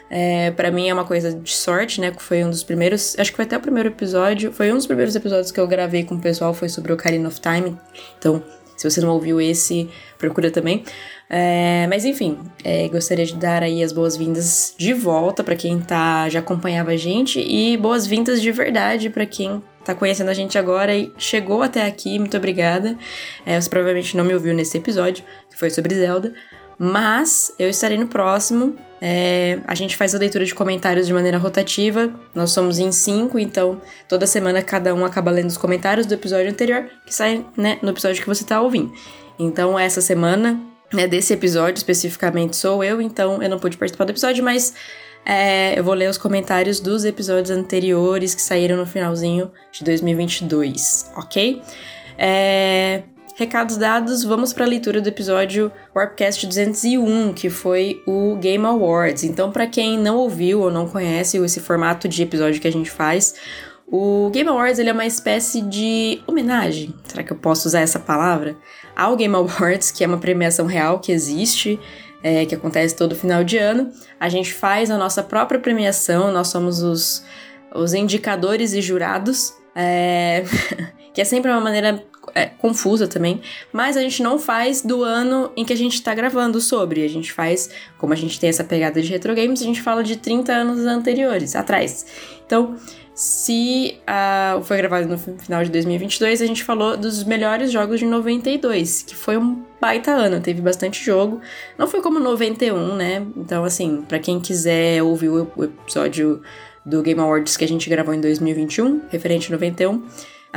É, pra mim é uma coisa de sorte, né, que foi um dos primeiros, acho que foi até o primeiro episódio, foi um dos primeiros episódios que eu gravei com o pessoal, foi sobre Ocarina of Time, então se você não ouviu esse, procura também. É, mas enfim, é, gostaria de dar aí as boas-vindas de volta pra quem tá, já acompanhava a gente, e boas-vindas de verdade pra quem tá conhecendo a gente agora e chegou até aqui, muito obrigada. É, você provavelmente não me ouviu nesse episódio, que foi sobre Zelda, mas eu estarei no próximo. É, a gente faz a leitura de comentários de maneira rotativa, nós somos em cinco, então toda semana cada um acaba lendo os comentários do episódio anterior, que sai, né, no episódio que você tá ouvindo. Então essa semana, né, desse episódio especificamente sou eu, então eu não pude participar do episódio, mas é, eu vou ler os comentários dos episódios anteriores que saíram no finalzinho de dois mil e vinte e dois, ok? É... Recados dados, vamos para a leitura do episódio WarpCast duzentos e um, que foi o Game Awards. Então, para quem não ouviu ou não conhece esse formato de episódio que a gente faz, o Game Awards ele é uma espécie de homenagem, será que eu posso usar essa palavra? Ao Game Awards, que é uma premiação real que existe, é, que acontece todo final de ano. A gente faz a nossa própria premiação, nós somos os, os indicadores e jurados, é... que é sempre uma maneira... É, confusa também, mas a gente não faz do ano em que a gente tá gravando sobre, a gente faz, como a gente tem essa pegada de retro games, a gente fala de trinta anos anteriores, atrás. Então, se uh, foi gravado no final de dois mil e vinte e dois, a gente falou dos melhores jogos de noventa e dois, que foi um baita ano, teve bastante jogo, não foi como noventa e um, né, então assim, pra quem quiser ouvir o episódio do Game Awards que a gente gravou em dois mil e vinte e um, referente a noventa e um,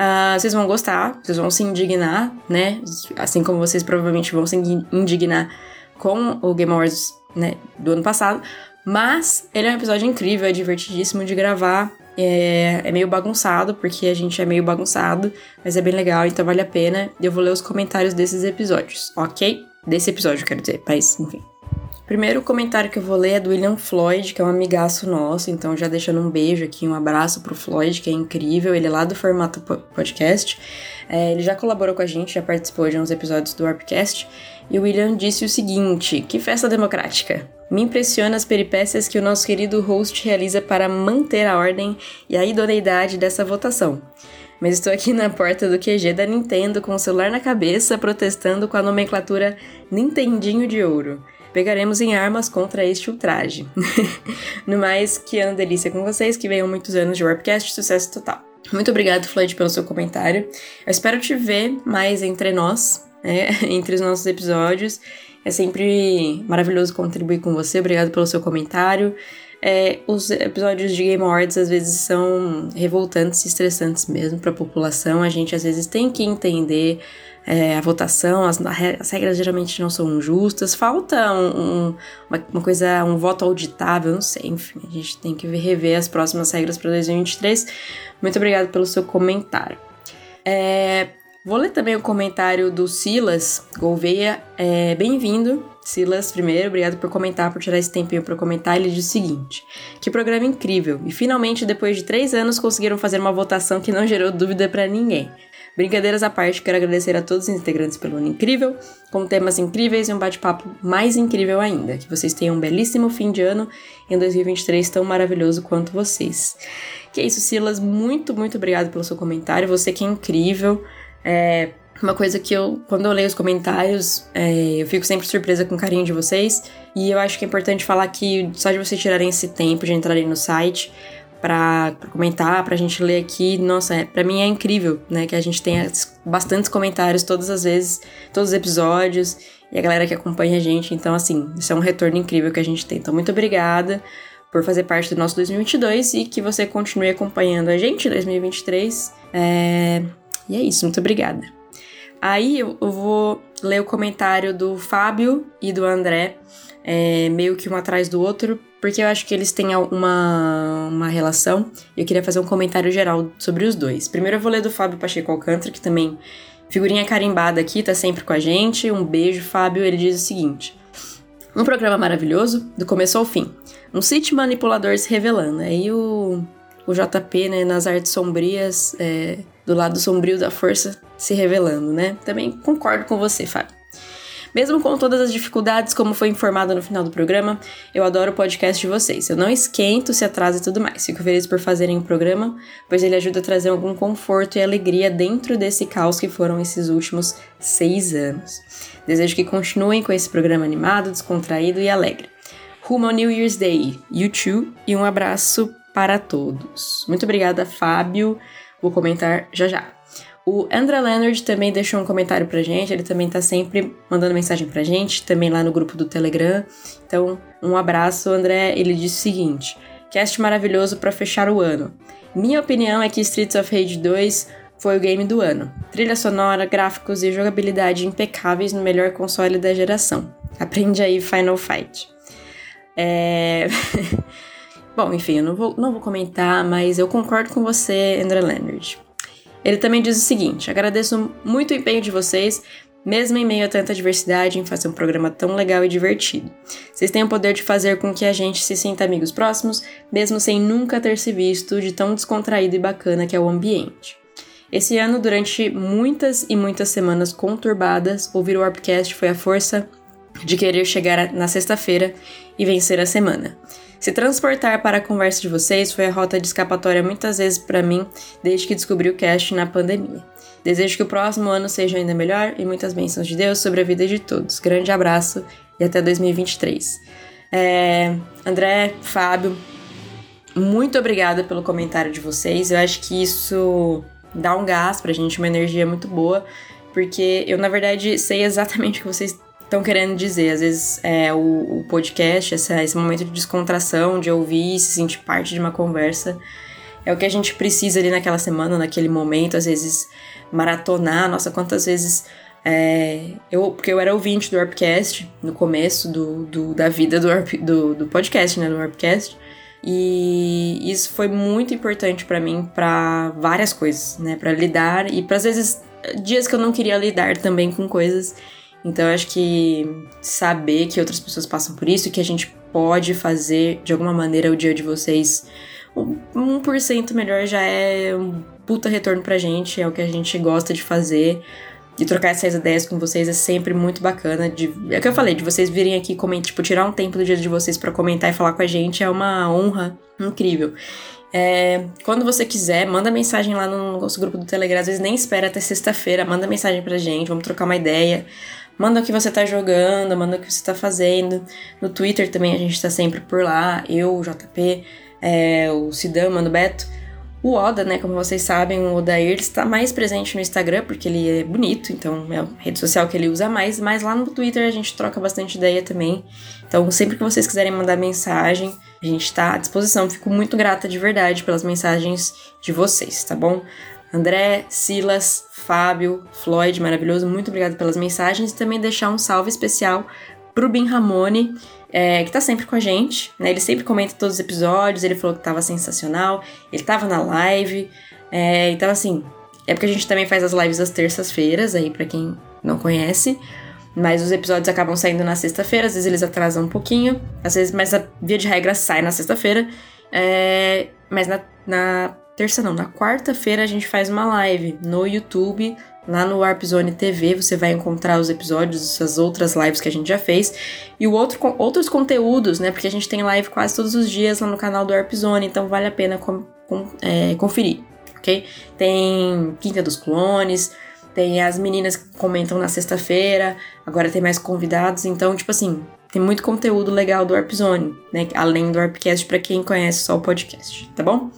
Uh, vocês vão gostar, vocês vão se indignar, né? Assim como vocês provavelmente vão se indignar com o Game Awards, né, do ano passado. Mas ele é um episódio incrível, é divertidíssimo de gravar. É, é meio bagunçado, porque a gente é meio bagunçado, mas é bem legal, então vale a pena. Eu vou ler os comentários desses episódios, ok? Desse episódio, quero dizer, mas enfim. Primeiro comentário que eu vou ler é do William Floyd, que é um amigaço nosso, então já deixando um beijo aqui, um abraço pro Floyd, que é incrível, ele é lá do formato podcast, é, ele já colaborou com a gente, já participou de uns episódios do Warpcast, e o William disse o seguinte: que festa democrática! Me impressiona as peripécias que o nosso querido host realiza para manter a ordem e a idoneidade dessa votação. Mas estou aqui na porta do Q G da Nintendo com o celular na cabeça, protestando com a nomenclatura Nintendinho de Ouro. Pegaremos em armas contra este ultraje. No mais, que ano delícia com vocês, que venham muitos anos de Warpcast, sucesso total. Muito obrigado, Floyd, pelo seu comentário. Eu espero te ver mais entre nós, né? Entre os nossos episódios. É sempre maravilhoso contribuir com você, obrigado pelo seu comentário. É, os episódios de Game Awards às vezes são revoltantes e estressantes mesmo para a população, a gente às vezes tem que entender é, a votação, as, as regras geralmente não são justas, falta um, um, uma, uma coisa, um voto auditável, não sei, enfim, a gente tem que rever as próximas regras para dois mil e vinte e três. Muito obrigado pelo seu comentário. É, vou ler também o comentário do Silas Gouveia, é, bem-vindo. Silas, primeiro, obrigado por comentar, por tirar esse tempinho para comentar. Ele diz o seguinte: que programa incrível, e finalmente, depois de três anos, conseguiram fazer uma votação que não gerou dúvida para ninguém. Brincadeiras à parte, quero agradecer a todos os integrantes pelo ano incrível, com temas incríveis e um bate-papo mais incrível ainda. Que vocês tenham um belíssimo fim de ano e um dois mil e vinte e três tão maravilhoso quanto vocês. Que é isso, Silas, muito, muito obrigado pelo seu comentário, você que é incrível. É... Uma coisa que eu, quando eu leio os comentários, é, eu fico sempre surpresa com o carinho de vocês. E eu acho que é importante falar que só de vocês tirarem esse tempo de entrarem no site pra, pra comentar, pra gente ler aqui, nossa, é, pra mim é incrível, né? Que a gente tenha bastantes comentários todas as vezes, todos os episódios, e a galera que acompanha a gente. Então, assim, isso é um retorno incrível que a gente tem. Então, muito obrigada por fazer parte do nosso dois mil e vinte e dois e que você continue acompanhando a gente em dois mil e vinte e três. É, e é isso, muito obrigada. Aí eu vou ler o comentário do Fábio e do André, é, meio que um atrás do outro, porque eu acho que eles têm uma, uma relação, e eu queria fazer um comentário geral sobre os dois. Primeiro eu vou ler do Fábio Pacheco Alcântara, que também Figurinha carimbada aqui, tá sempre com a gente. Um beijo, Fábio. Ele diz o seguinte: um programa maravilhoso, do começo ao fim. Um sítio manipulador se revelando. Aí o, o J P, né, nas artes sombrias, é, do lado sombrio da força, se revelando, né? Também concordo com você, Fábio. Mesmo com todas as dificuldades, como foi informado no final do programa, eu adoro o podcast de vocês. Eu não esquento, se atraso e tudo mais. Fico feliz por fazerem o programa, pois ele ajuda a trazer algum conforto e alegria dentro desse caos que foram esses últimos seis anos. Desejo que continuem com esse programa animado, descontraído e alegre. Rumo ao New Year's Day, you too, e um abraço para todos. Muito obrigada, Fábio. Vou comentar já já. O André Leonard também deixou um comentário pra gente, ele também tá sempre mandando mensagem pra gente, também lá no grupo do Telegram. Então, um abraço, André. Ele disse o seguinte: cast maravilhoso pra fechar o ano. Minha opinião é que Streets of Rage dois foi o game do ano. Trilha sonora, gráficos e jogabilidade impecáveis no melhor console da geração. Aprende aí, Final Fight. É... Bom, enfim, eu não vou, não vou comentar, mas eu concordo com você, André Leonard. Ele também diz o seguinte: agradeço muito o empenho de vocês, mesmo em meio a tanta diversidade, em fazer um programa tão legal e divertido. Vocês têm o poder de fazer com que a gente se sinta amigos próximos, mesmo sem nunca ter se visto, de tão descontraído e bacana que é o ambiente. Esse ano, durante muitas e muitas semanas conturbadas, ouvir o WarpCast foi a força de querer chegar na sexta-feira e vencer a semana. Se transportar para a conversa de vocês foi a rota de escapatória muitas vezes para mim, desde que descobri o cast na pandemia. Desejo que o próximo ano seja ainda melhor e muitas bênçãos de Deus sobre a vida de todos. Grande abraço e até dois mil e vinte e três. É, André, Fábio, muito obrigada pelo comentário de vocês. Eu acho que isso dá um gás pra gente, uma energia muito boa, porque eu, na verdade, sei exatamente o que vocês estão querendo dizer. Às vezes é, o, o podcast, essa, esse momento de descontração, de ouvir e se sentir parte de uma conversa, é o que a gente precisa ali naquela semana, naquele momento. Às vezes maratonar, nossa, quantas vezes é, eu, porque eu era ouvinte do WarpCast no começo do, do, da vida do, Warp, do, do podcast, né, do WarpCast, e isso foi muito importante pra mim, pra várias coisas, né, pra lidar e pra, às vezes, dias que eu não queria lidar também com coisas. Então, eu acho que saber que outras pessoas passam por isso, que a gente pode fazer, de alguma maneira, o dia de vocês um por cento melhor, já é um puta retorno pra gente. É o que a gente gosta de fazer. E trocar essas ideias com vocês é sempre muito bacana. De, é o que eu falei, de vocês virem aqui comentar, tipo, tirar um tempo do dia de vocês pra comentar e falar com a gente é uma honra incrível. É, quando você quiser, manda mensagem lá no nosso grupo do Telegram. Às vezes nem espera até sexta-feira, manda mensagem pra gente, vamos trocar uma ideia. Manda o que você tá jogando, manda o que você tá fazendo. No Twitter também a gente tá sempre por lá. Eu, o J P, é, o Sidão, o Mano Beto. O Oda, né, como vocês sabem, o Odair, ele está mais presente no Instagram, porque ele é bonito, então é a rede social que ele usa mais. Mas lá no Twitter a gente troca bastante ideia também. Então, sempre que vocês quiserem mandar mensagem, a gente tá à disposição. Fico muito grata de verdade pelas mensagens de vocês, tá bom? André, Silas, Fábio, Floyd, maravilhoso, muito obrigado pelas mensagens. E também deixar um salve especial pro Bin Ramone, é, que tá sempre com a gente, né? Ele sempre comenta todos os episódios, ele falou que tava sensacional, ele tava na live, é, então assim, é porque a gente também faz as lives às terças-feiras, aí pra quem não conhece, mas os episódios acabam saindo na sexta-feira, às vezes eles atrasam um pouquinho, às vezes, mas a via de regra sai na sexta-feira, é, mas na... na terça não, na quarta-feira a gente faz uma live no YouTube, lá no Warp Zone T V, você vai encontrar os episódios, essas outras lives que a gente já fez, e o outro, outros conteúdos, né, porque a gente tem live quase todos os dias lá no canal do Warp Zone, então vale a pena com, com, é, conferir, ok? Tem Quinta dos Clones, tem as meninas que comentam na sexta-feira, agora tem mais convidados, então, tipo assim, tem muito conteúdo legal do Warp Zone, né, além do Warpcast, pra quem conhece só o podcast, tá bom?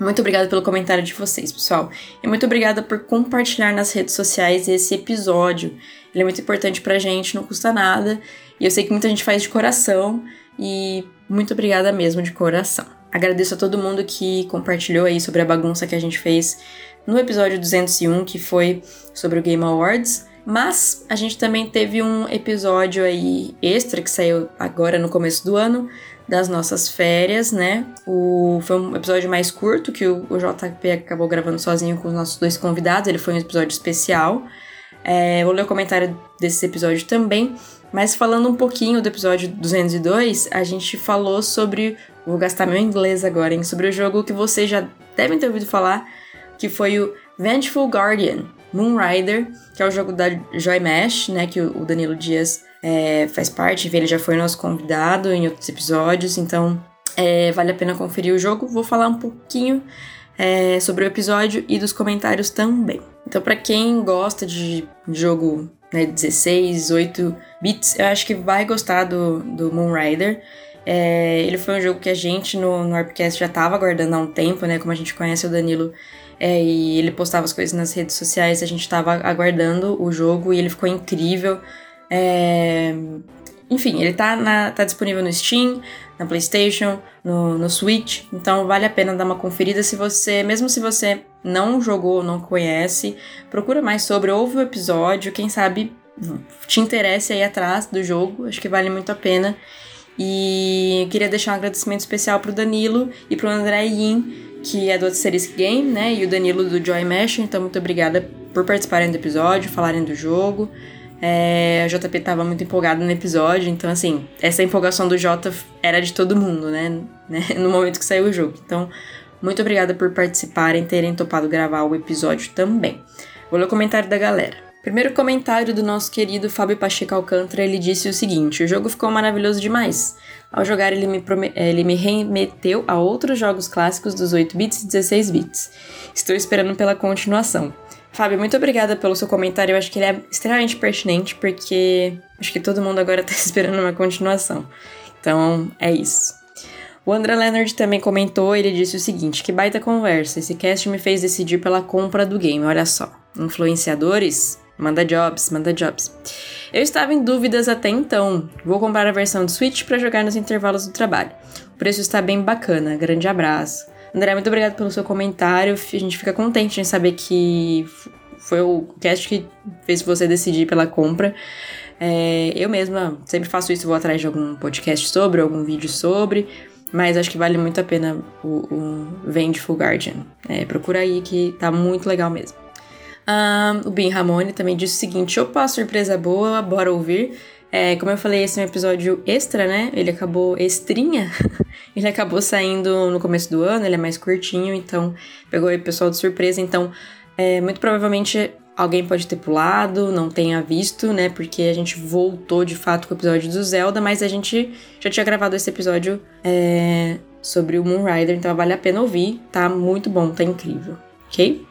Muito obrigada pelo comentário de vocês, pessoal. E muito obrigada por compartilhar nas redes sociais esse episódio. Ele é muito importante pra gente, não custa nada. E eu sei que muita gente faz de coração. E muito obrigada mesmo, de coração. Agradeço a todo mundo que compartilhou aí sobre a bagunça que a gente fez no episódio duzentos e um, que foi sobre o Game Awards. Mas a gente também teve um episódio aí extra, que saiu agora no começo do ano, das nossas férias, né? O, foi um episódio mais curto, que o, o J P acabou gravando sozinho com os nossos dois convidados. Ele foi um episódio especial. É, vou ler o comentário desse episódio também. Mas falando um pouquinho do episódio duzentos e dois, a gente falou sobre... Vou gastar meu inglês agora, hein? Sobre o jogo que vocês já devem ter ouvido falar, que foi o Vengeful Guardian Moonrider, que é o jogo da Joy Mesh, né? Que o Danilo Dias é, faz parte. Ele já foi nosso convidado em outros episódios, então é, vale a pena conferir o jogo. Vou falar um pouquinho é, sobre o episódio e dos comentários também. Então, pra quem gosta de jogo... Né, dezesseis, oito bits, eu acho que vai gostar do, do Moonrider. É, ele foi um jogo que a gente no, no WarpCast já estava aguardando há um tempo, né? Como a gente conhece o Danilo, é, e ele postava as coisas nas redes sociais, a gente estava aguardando o jogo e ele ficou incrível. É, enfim, ele tá, na, tá disponível no Steam, na PlayStation, no, no Switch, então vale a pena dar uma conferida se você, mesmo se você não jogou ou não conhece, procura mais sobre, ouve o episódio, quem sabe te interesse aí atrás do jogo, acho que vale muito a pena. E queria deixar um agradecimento especial pro Danilo e pro André Yin, que é do Asterisk Game, né, e o Danilo do Joy Mesh, então muito obrigada por participarem do episódio, falarem do jogo. É, a J P tava muito empolgada no episódio, então assim, essa empolgação do J era de todo mundo, né, né? No momento que saiu o jogo. Então, muito obrigada por participarem, terem topado gravar o episódio também. Vou ler o comentário da galera. Primeiro comentário do nosso querido Fábio Pacheco Alcântara, ele disse o seguinte: o jogo ficou maravilhoso demais. Ao jogar ele me, prome- ele me remeteu a outros jogos clássicos dos oito bits e dezesseis bits. Estou esperando pela continuação. Fábio, muito obrigada pelo seu comentário, eu acho que ele é extremamente pertinente, porque acho que todo mundo agora tá esperando uma continuação. Então, é isso. O André Leonard também comentou, ele disse o seguinte: que baita conversa, esse cast me fez decidir pela compra do game, olha só. Influenciadores? Manda jobs, manda jobs. Eu estava em dúvidas até então, vou comprar a versão do Switch pra jogar nos intervalos do trabalho. O preço está bem bacana, grande abraço. André, muito obrigado pelo seu comentário. A gente fica contente em saber que foi o cast que fez você decidir pela compra. É, eu mesma sempre faço isso, vou atrás de algum podcast sobre, algum vídeo sobre, mas acho que vale muito a pena o, o Vengeful Guardian. É, procura aí que tá muito legal mesmo. Um, o Bin Ramone também disse o seguinte: opa, surpresa boa, bora ouvir. É, como eu falei, esse é um episódio extra, né? Ele acabou extrinha. Ele acabou saindo no começo do ano, ele é mais curtinho, então pegou aí o pessoal de surpresa. Então, é, muito provavelmente alguém pode ter pulado, não tenha visto, né? Porque a gente voltou de fato com o episódio do Zelda, mas a gente já tinha gravado esse episódio é, sobre o Moonrider, então vale a pena ouvir. Tá muito bom, tá incrível, ok?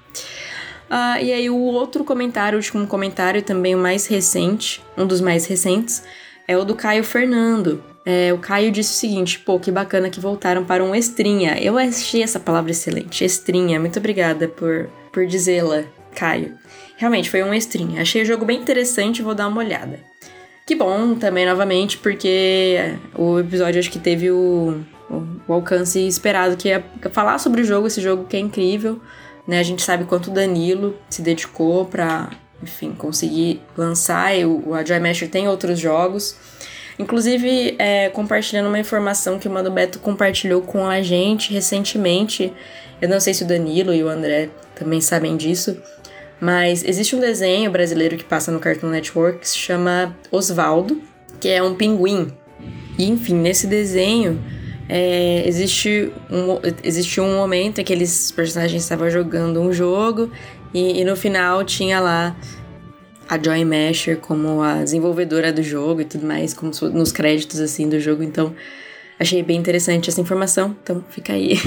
Uh, e aí o outro comentário, o último comentário, também o mais recente, um dos mais recentes, é o do Caio Fernando. É, o Caio disse o seguinte: pô, que bacana que voltaram para um extrinha. Eu achei essa palavra excelente, extrinha. Muito obrigada por, por dizê-la, Caio. Realmente, foi um extrinha. Achei o jogo bem interessante, vou dar uma olhada. Que bom também, novamente, porque o episódio acho que teve o, o, o alcance esperado, que é falar sobre o jogo, esse jogo que é incrível. Né, a gente sabe quanto o Danilo se dedicou pra, enfim, conseguir lançar. E o, a Joy Mesh tem outros jogos. Inclusive, é, compartilhando uma informação que o Mano Beto compartilhou com a gente recentemente. Eu não sei se o Danilo e o André também sabem disso, mas existe um desenho brasileiro que passa no Cartoon Network que se chama Osvaldo, que é um pinguim. E, enfim, nesse desenho... É, existe um, existe um momento em que aqueles personagens estavam jogando um jogo e, e no final tinha lá a Joy Masher como a desenvolvedora do jogo e tudo mais, como nos créditos assim do jogo. Então achei bem interessante essa informação, então fica aí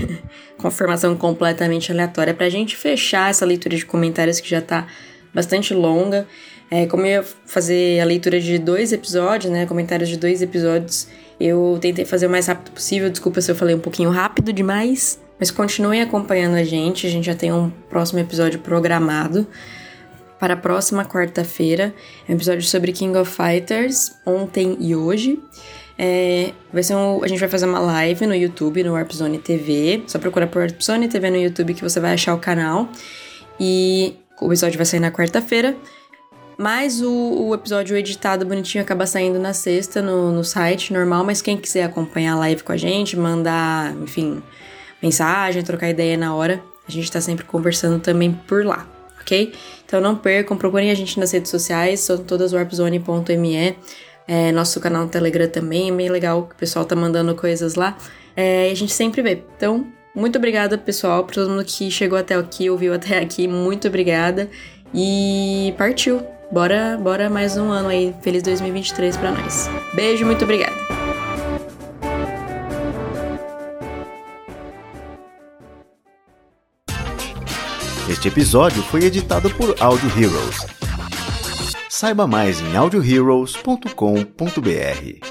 com a informação completamente aleatória pra gente fechar essa leitura de comentários que já tá bastante longa. É, como eu ia fazer a leitura de dois episódios, né, comentários de dois episódios, eu tentei fazer o mais rápido possível, desculpa se eu falei um pouquinho rápido demais, mas continuem acompanhando a gente, a gente já tem um próximo episódio programado para a próxima quarta-feira, é um episódio sobre King of Fighters, ontem e hoje. É, vai ser um, a gente vai fazer uma live no YouTube, no Warp Zone T V, só procura por Warp Zone T V no YouTube que você vai achar o canal, e o episódio vai sair na quarta-feira. Mas o, o episódio editado bonitinho acaba saindo na sexta no, no site normal, mas quem quiser acompanhar a live com a gente, mandar, enfim, mensagem, trocar ideia na hora, a gente tá sempre conversando também por lá, ok? Então não percam, procurem a gente nas redes sociais, são todas warp zone ponto m e, é, nosso canal no Telegram também, é meio legal, o pessoal tá mandando coisas lá, é, e a gente sempre vê. Então, muito obrigada, pessoal, pra todo mundo que chegou até aqui, ouviu até aqui, muito obrigada, e partiu! Bora, bora mais um ano aí, feliz dois mil e vinte e três pra nós. Beijo, muito obrigada! Este episódio foi editado por Audio Heroes. Saiba mais em audio heroes ponto com ponto b r.